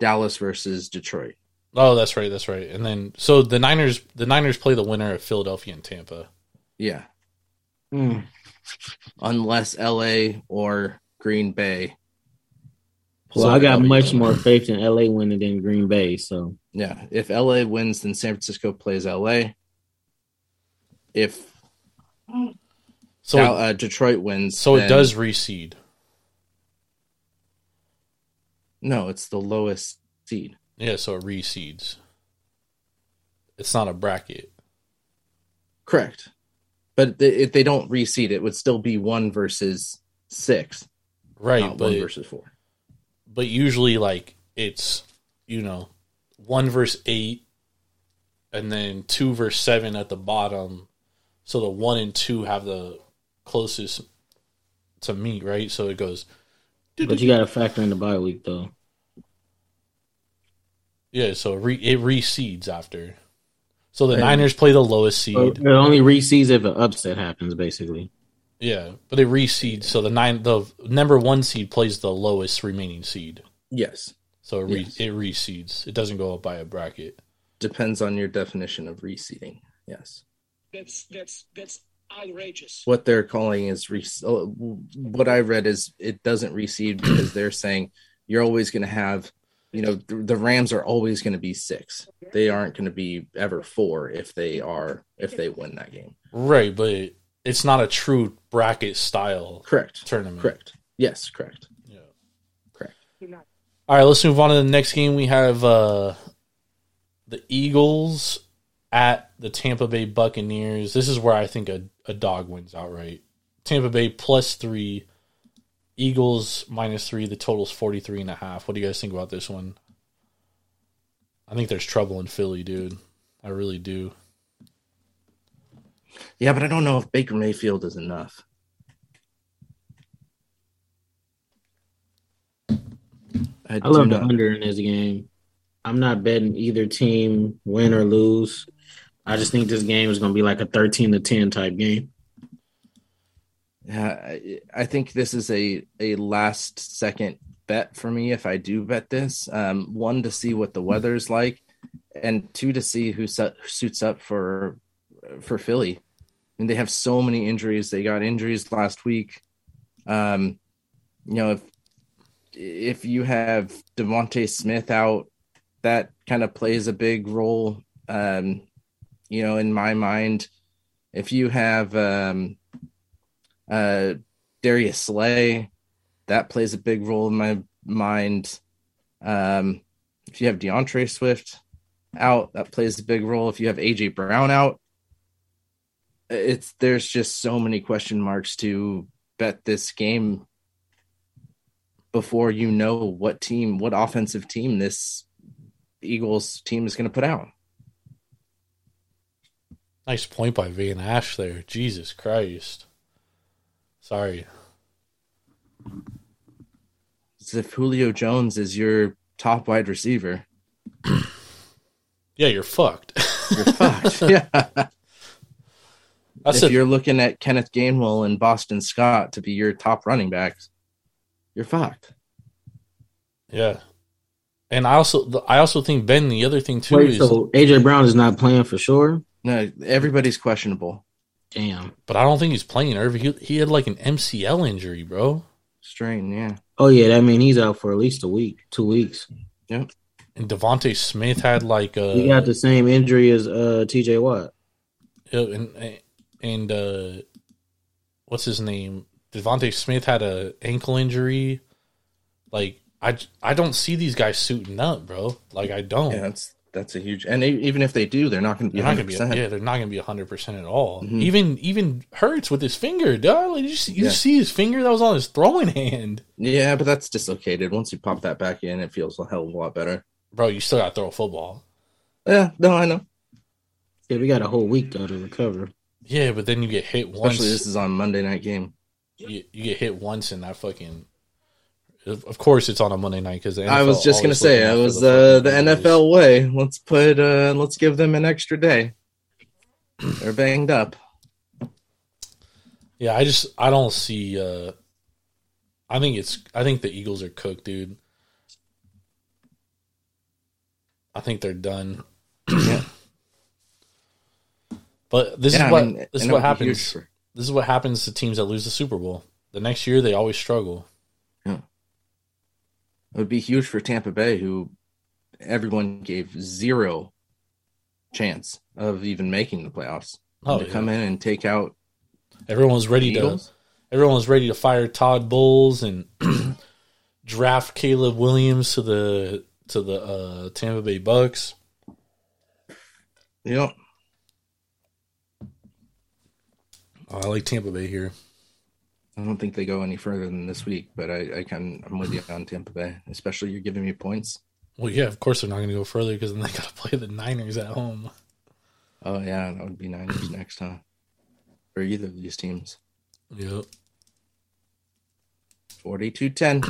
Dallas versus Detroit. Oh, that's right, that's right. And then so the Niners the Niners play the winner of Philadelphia and Tampa. Yeah. Mm. Unless L A or Green Bay. Well, I got much more faith in L A winning than Green Bay, so yeah. If L A wins, then San Francisco plays L A. If so, now, uh, Detroit wins, so then... it does reseed. No, it's the lowest seed. Yeah, so it reseeds. It's not a bracket. Correct. But th- if they don't reseed, it would still be one versus six. Right. Not but, one versus four. But usually, like, it's, you know, one versus eight and then two versus seven at the bottom. So the one and two have the closest to meet, right? So it goes... But you got to factor in the bye week, though. Yeah, so re- it reseeds after. So the right. Niners play the lowest seed. So it only reseeds if an upset happens, basically. Yeah, but it reseeds. So the nine, the number one seed plays the lowest remaining seed. Yes. So it, re- yes. it reseeds. It doesn't go up by a bracket. Depends on your definition of reseeding. Yes. That's that's that's. outrageous. What they're calling is re- what I read is it doesn't recede because they're saying you're always going to have, you know, th- the Rams are always going to be six. They aren't going to be ever four if they are if they win that game. Right, but it's not a true bracket style. Correct. Tournament. Correct. Yes. Correct. Yeah. Correct. All right, let's move on to the next game. We have uh, the Eagles at the Tampa Bay Buccaneers. This is where I think a, a dog wins outright. Tampa Bay plus three, Eagles minus three. The total's forty-three and a half. What do you guys think about this one? I think there's trouble in Philly, dude. I really do. Yeah, but I don't know if Baker Mayfield is enough. I, I love the under in this game. I'm not betting either team win or lose. I just think this game is going to be like a thirteen to ten type game. Yeah, I think this is a, a last-second bet for me if I do bet this. Um, one, to see what the weather's like, and two, to see who su- suits up for for Philly. I mean, they have so many injuries. They got injuries last week. Um, you know, if if you have DeVonta Smith out, that kind of plays a big role. Um You know, in my mind, if you have um, uh, Darius Slay, that plays a big role in my mind. Um, if you have DeAndre Swift out, that plays a big role. If you have A J Brown out, it's there's just so many question marks to bet this game before you know what team, what offensive team this Eagles team is going to put out. Nice point by Van Ash there. Jesus Christ. Sorry. As if Julio Jones is your top wide receiver. Yeah, you're fucked. You're fucked, yeah. That's if a... you're looking at Kenneth Gainwell and Boston Scott to be your top running backs, you're fucked. Yeah. And I also I also think, Ben, the other thing, too, Wait, is... so A J Brown is not playing for sure? No, everybody's questionable. Damn. But I don't think he's playing, Irv. He, he had like an M C L injury, bro. Strain, yeah. Oh, yeah, that means he's out for at least a week, two weeks. Yep. And DeVonta Smith had like a... He got the same injury as uh, T J Watt. And, and uh, what's his name? DeVonta Smith had an ankle injury. Like, I, I don't see these guys suiting up, bro. Like, I don't. Yeah, that's... that's a huge. And even if they do, they're not going to be one hundred percent. Be, yeah, they're not going to be one hundred percent at all. Mm-hmm. Even even Hurts with his finger, duh. Like, you just, you yeah. see his finger that was on his throwing hand. Yeah, but that's dislocated. Once you pop that back in, it feels a hell of a lot better. Bro, you still got to throw a football. Yeah, no, I know. Yeah, we got a whole week, though, to recover. Yeah, but then you get hit once. Especially this is on Monday night game. You, you get hit once and I fucking... Of course, it's on a Monday night because I was just gonna say it was the, uh, the N F L way. Let's put, uh, let's give them an extra day. They're banged up. Yeah, I just I don't see. Uh, I think it's I think the Eagles are cooked, dude. I think they're done. Yeah. But this yeah, is what I mean, this is what happens. For... This is what happens to teams that lose the Super Bowl. The next year, they always struggle. Yeah. It would be huge for Tampa Bay, who everyone gave zero chance of even making the playoffs. Oh, to yeah. come in and take out. Everyone was ready to. Everyone was ready to fire Todd Bowles and draft Caleb Williams to the to the uh, Tampa Bay Bucks. Yep. Oh, I like Tampa Bay here. I don't think they go any further than this week, but I, I can, I'm with you on Tampa Bay, especially you're giving me points. Well, yeah, of course they're not going to go further because then they got to play the Niners at home. Oh, yeah, that would be Niners next, huh? For either of these teams. Yep. forty-two ten.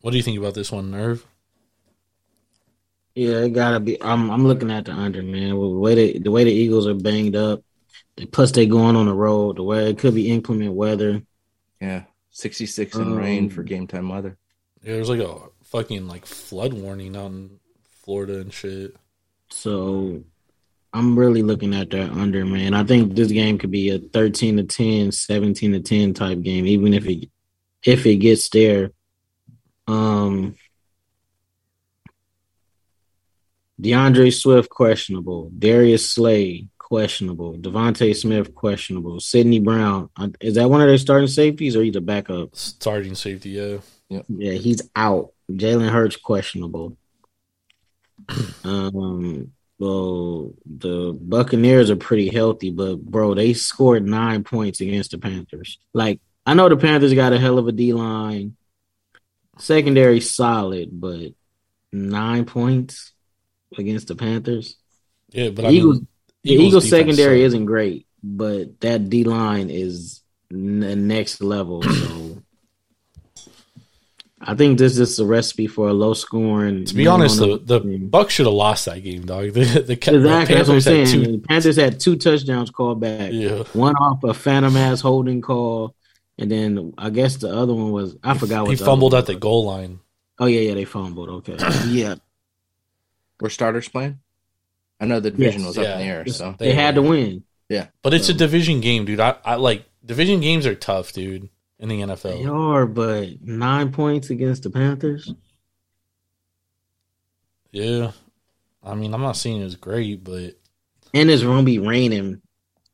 What do you think about this one, Nerve? Yeah, it got to be. I'm I'm looking at the under, man. The way, they, the way the Eagles are banged up. Plus, they going on the road. The way it could be inclement weather. Yeah, sixty-six and um, rain for game time weather. Yeah, there's like a fucking like flood warning out in Florida and shit. So, I'm really looking at that under, man. I think this game could be a thirteen to ten, seventeen to ten type game, even if it if it gets there. Um, DeAndre Swift questionable. Darius Slay. Questionable. DeVonta Smith, questionable. Sidney Brown. Is that one of their starting safeties or he's a backup? Starting safety, yeah. Yep. Yeah, he's out. Jalen Hurts, questionable. um, well, the Buccaneers are pretty healthy, but, bro, they scored nine points against the Panthers. Like, I know the Panthers got a hell of a D-line. Secondary solid, but nine points against the Panthers? Yeah, but I Eagles- mean... The Eagles, Eagles secondary isn't great, but that D line is n- next level. So I think this is a recipe for a low scoring. To be honest, the the Bucs should have lost that game, dog. The, the, the exactly, the that's what I'm saying. Two... The Panthers had two touchdowns called back. Yeah. One off a phantom ass holding call, and then I guess the other one was I forgot. He, what he fumbled at the goal line. Oh yeah, yeah, they fumbled. Okay, yeah. Were starters playing? I know the division yes, was yeah. up in the air, so they, they had to win. Yeah, but it's a division game, dude. I, I like division games are tough, dude. In the N F L, they are, but nine points against the Panthers. Yeah, I mean, I'm not saying it's great, but and it's gonna be raining.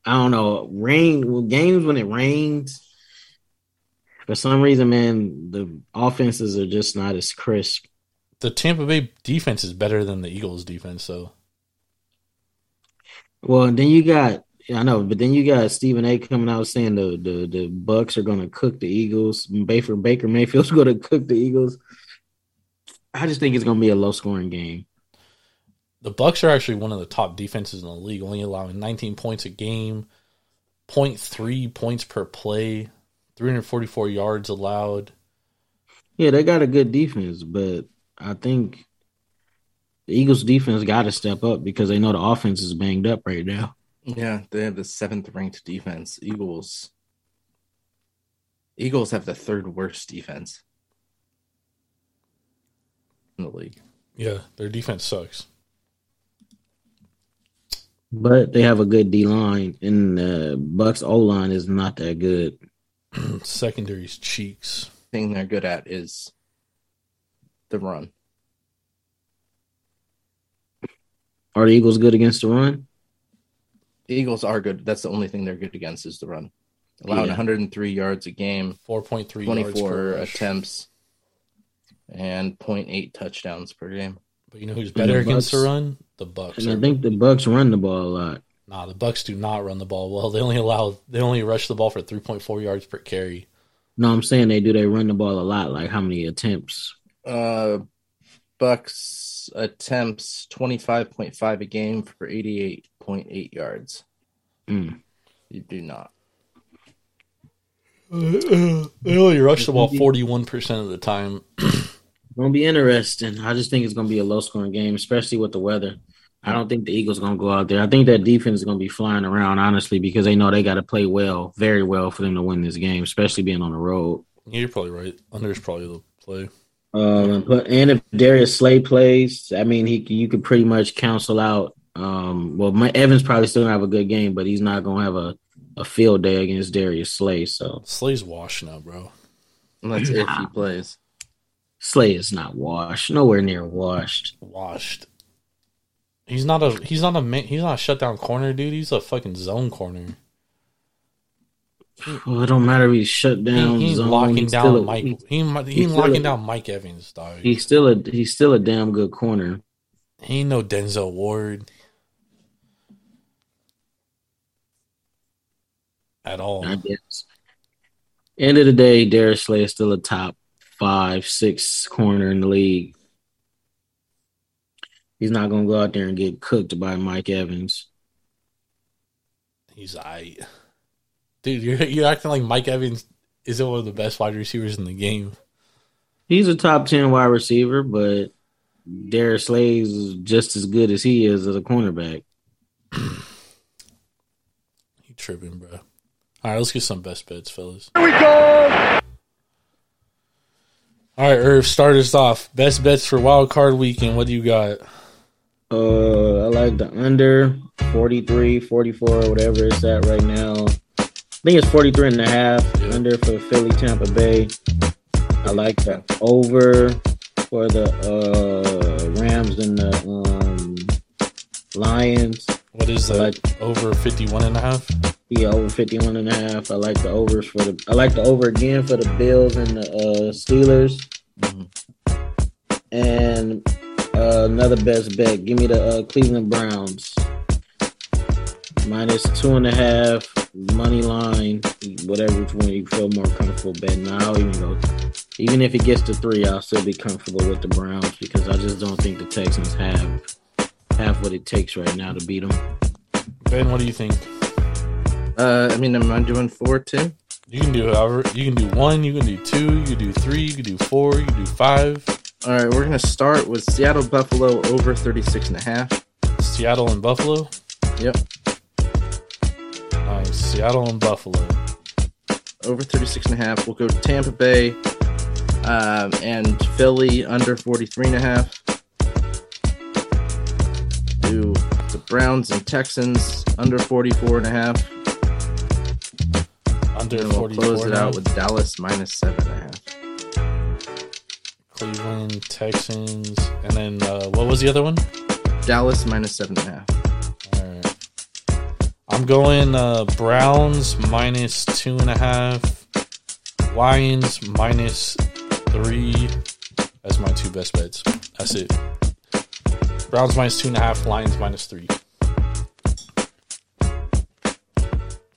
I don't know, rain well, games when it rains. For some reason, man, the offenses are just not as crisp. The Tampa Bay defense is better than the Eagles' defense, so. Well, then you got I know, but then you got Stephen A. coming out saying the the, the Bucks are going to cook the Eagles. Baker Baker Mayfield's going to cook the Eagles. I just think it's going to be a low scoring game. The Bucks are actually one of the top defenses in the league, only allowing nineteen points a game, zero point three points per play, three hundred forty-four yards allowed. Yeah, they got a good defense, but I think. The Eagles' defense got to step up because they know the offense is banged up right now. Yeah, they have the seventh-ranked defense. Eagles Eagles have the third-worst defense in the league. Yeah, their defense sucks. But they have a good D-line, and the Bucks' O-line is not that good. Secondary's cheeks. The thing they're good at is the run. Are the Eagles good against the run? The Eagles are good. That's the only thing they're good against is the run. Allowed yeah. one hundred three yards a game, four point three twenty-four yards per attempts, rush. And zero point eight touchdowns per game. But you know who's better against the run? The Bucs. And I think the Bucs run the ball a lot. Nah, the Bucs do not run the ball well. They only allow they only rush the ball for three point four yards per carry. No, I'm saying they do. They run the ball a lot. Like how many attempts? Uh, Bucs attempts twenty-five point five a game for eighty-eight point eight yards. Mm. You do not. They only rush the ball forty-one percent of the time. Gonna be interesting. I just think it's gonna be a low scoring game, especially with the weather. I don't think the Eagles are gonna go out there. I think that defense is gonna be flying around, honestly, because they know they gotta play well, very well for them to win this game, especially being on the road. Yeah, you're probably right. Under's probably the play. Um, but, and if Darius Slay plays, I mean, he you could pretty much cancel out. Um, well, Mike Evans probably still gonna have a good game, but he's not gonna have a, a field day against Darius Slay. So Slay's washed now, bro. That's if he plays. Slay is not washed. Nowhere near washed. Washed. He's not a he's not a he's not a shutdown corner, dude. He's a fucking zone corner. Well, it don't matter if he's shut down. He, he's zone. locking he's down a, Mike. He, he, he's he's locking a, down Mike Evans, dog. He's still a he's still a damn good corner. He ain't no Denzel Ward at all. I guess. End of the day, Darius Slay is still a top five, six corner in the league. He's not going to go out there and get cooked by Mike Evans. He's aight. Dude, you're, you're acting like Mike Evans isn't one of the best wide receivers in the game. He's a top ten wide receiver, but Darius Slay is just as good as he is as a cornerback. You tripping, bro. All right, let's get some best bets, fellas. Here we go! All right, Irv, start us off. Best bets for wild card weekend. What do you got? Uh, I like the under forty-three, forty-four, whatever it's at right now. I think it's forty-three and a half. Yeah. Under for Philly, Tampa Bay. I like the over for the uh, Rams and the um, Lions. What is that? Like, over fifty-one and a half? Yeah, over fifty-one and a half. I like the overs for the I like the over again for the Bills and the uh, Steelers. Mm-hmm. And uh, another best bet. Give me the uh, Cleveland Browns. Minus two and a half. Money line. Whatever one you feel more comfortable betting. I'll even go even if it gets to three, I'll still be comfortable with the Browns because I just don't think the Texans have have what it takes right now to beat them. Ben, what do you think? Uh, I mean, am I doing four too? You can do however. You can do one. You can do two. You can do three. You can do four. You can do five. All right, we're gonna start with Seattle Buffalo over thirty-six and a half. Seattle and Buffalo. Yep. Nice. Seattle and Buffalo over thirty-six and a half. We'll go to Tampa Bay um, and Philly under forty-three and a half. Do the Browns and Texans under forty-four and a half. Under and we'll close it out with Dallas minus seven and a half. Cleveland, Texans, and then uh, what was the other one? Dallas minus seven and a half. All right. I'm going uh, Browns minus two and a half. Lions minus three. That's my two best bets. That's it. Browns minus two and a half. Lions minus three.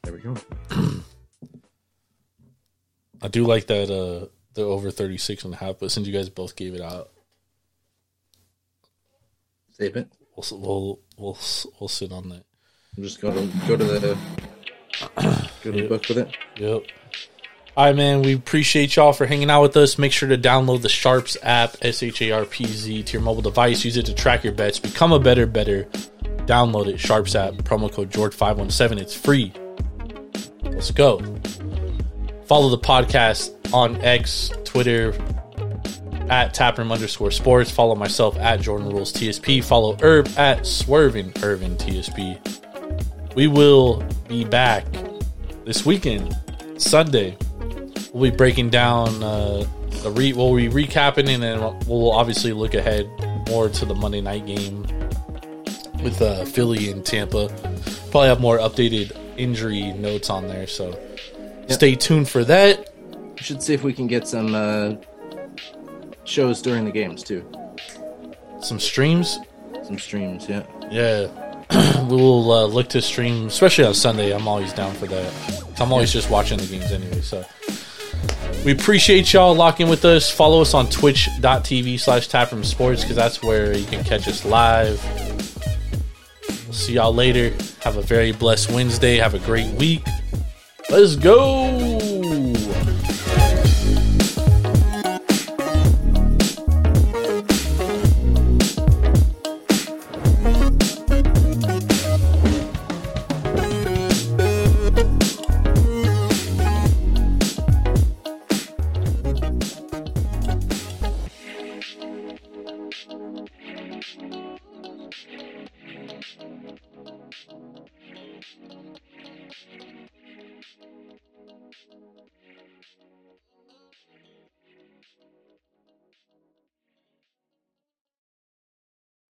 There we go. I do like that uh, the over thirty-six and a half, but since you guys both gave it out, save it. We'll we'll we'll, we'll sit on that. I'm just gonna go to the go to the book with it. Yep. All right, man. We appreciate y'all for hanging out with us. Make sure to download the Sharps app, S H A R P Z, to your mobile device. Use it to track your bets. Become a better better. Download it. Sharps app. Promo code George five one seven. It's free. Let's go. Follow the podcast on X, Twitter, at Taproom underscore sports. Follow myself at Jordan Rules T S P. Follow Herb at Swervin Irvin T S P. We will be back this weekend, Sunday. We'll be breaking down uh, the re. We'll be recapping, and then we'll obviously look ahead more to the Monday night game with uh, Philly and Tampa. Probably have more updated injury notes on there, so. Stay tuned for that. We should see if we can get some uh, shows during the games, too. some streams. Some streams, yeah. Yeah. We will uh, look to stream, especially on Sunday. I'm always down for that. I'm always just watching the games anyway, so. We appreciate y'all locking with us. Follow us on twitch.tv slash Taproom Sports because that's where you can catch us live. We'll see y'all later. Have a very blessed Wednesday. Have a great week. Let's go.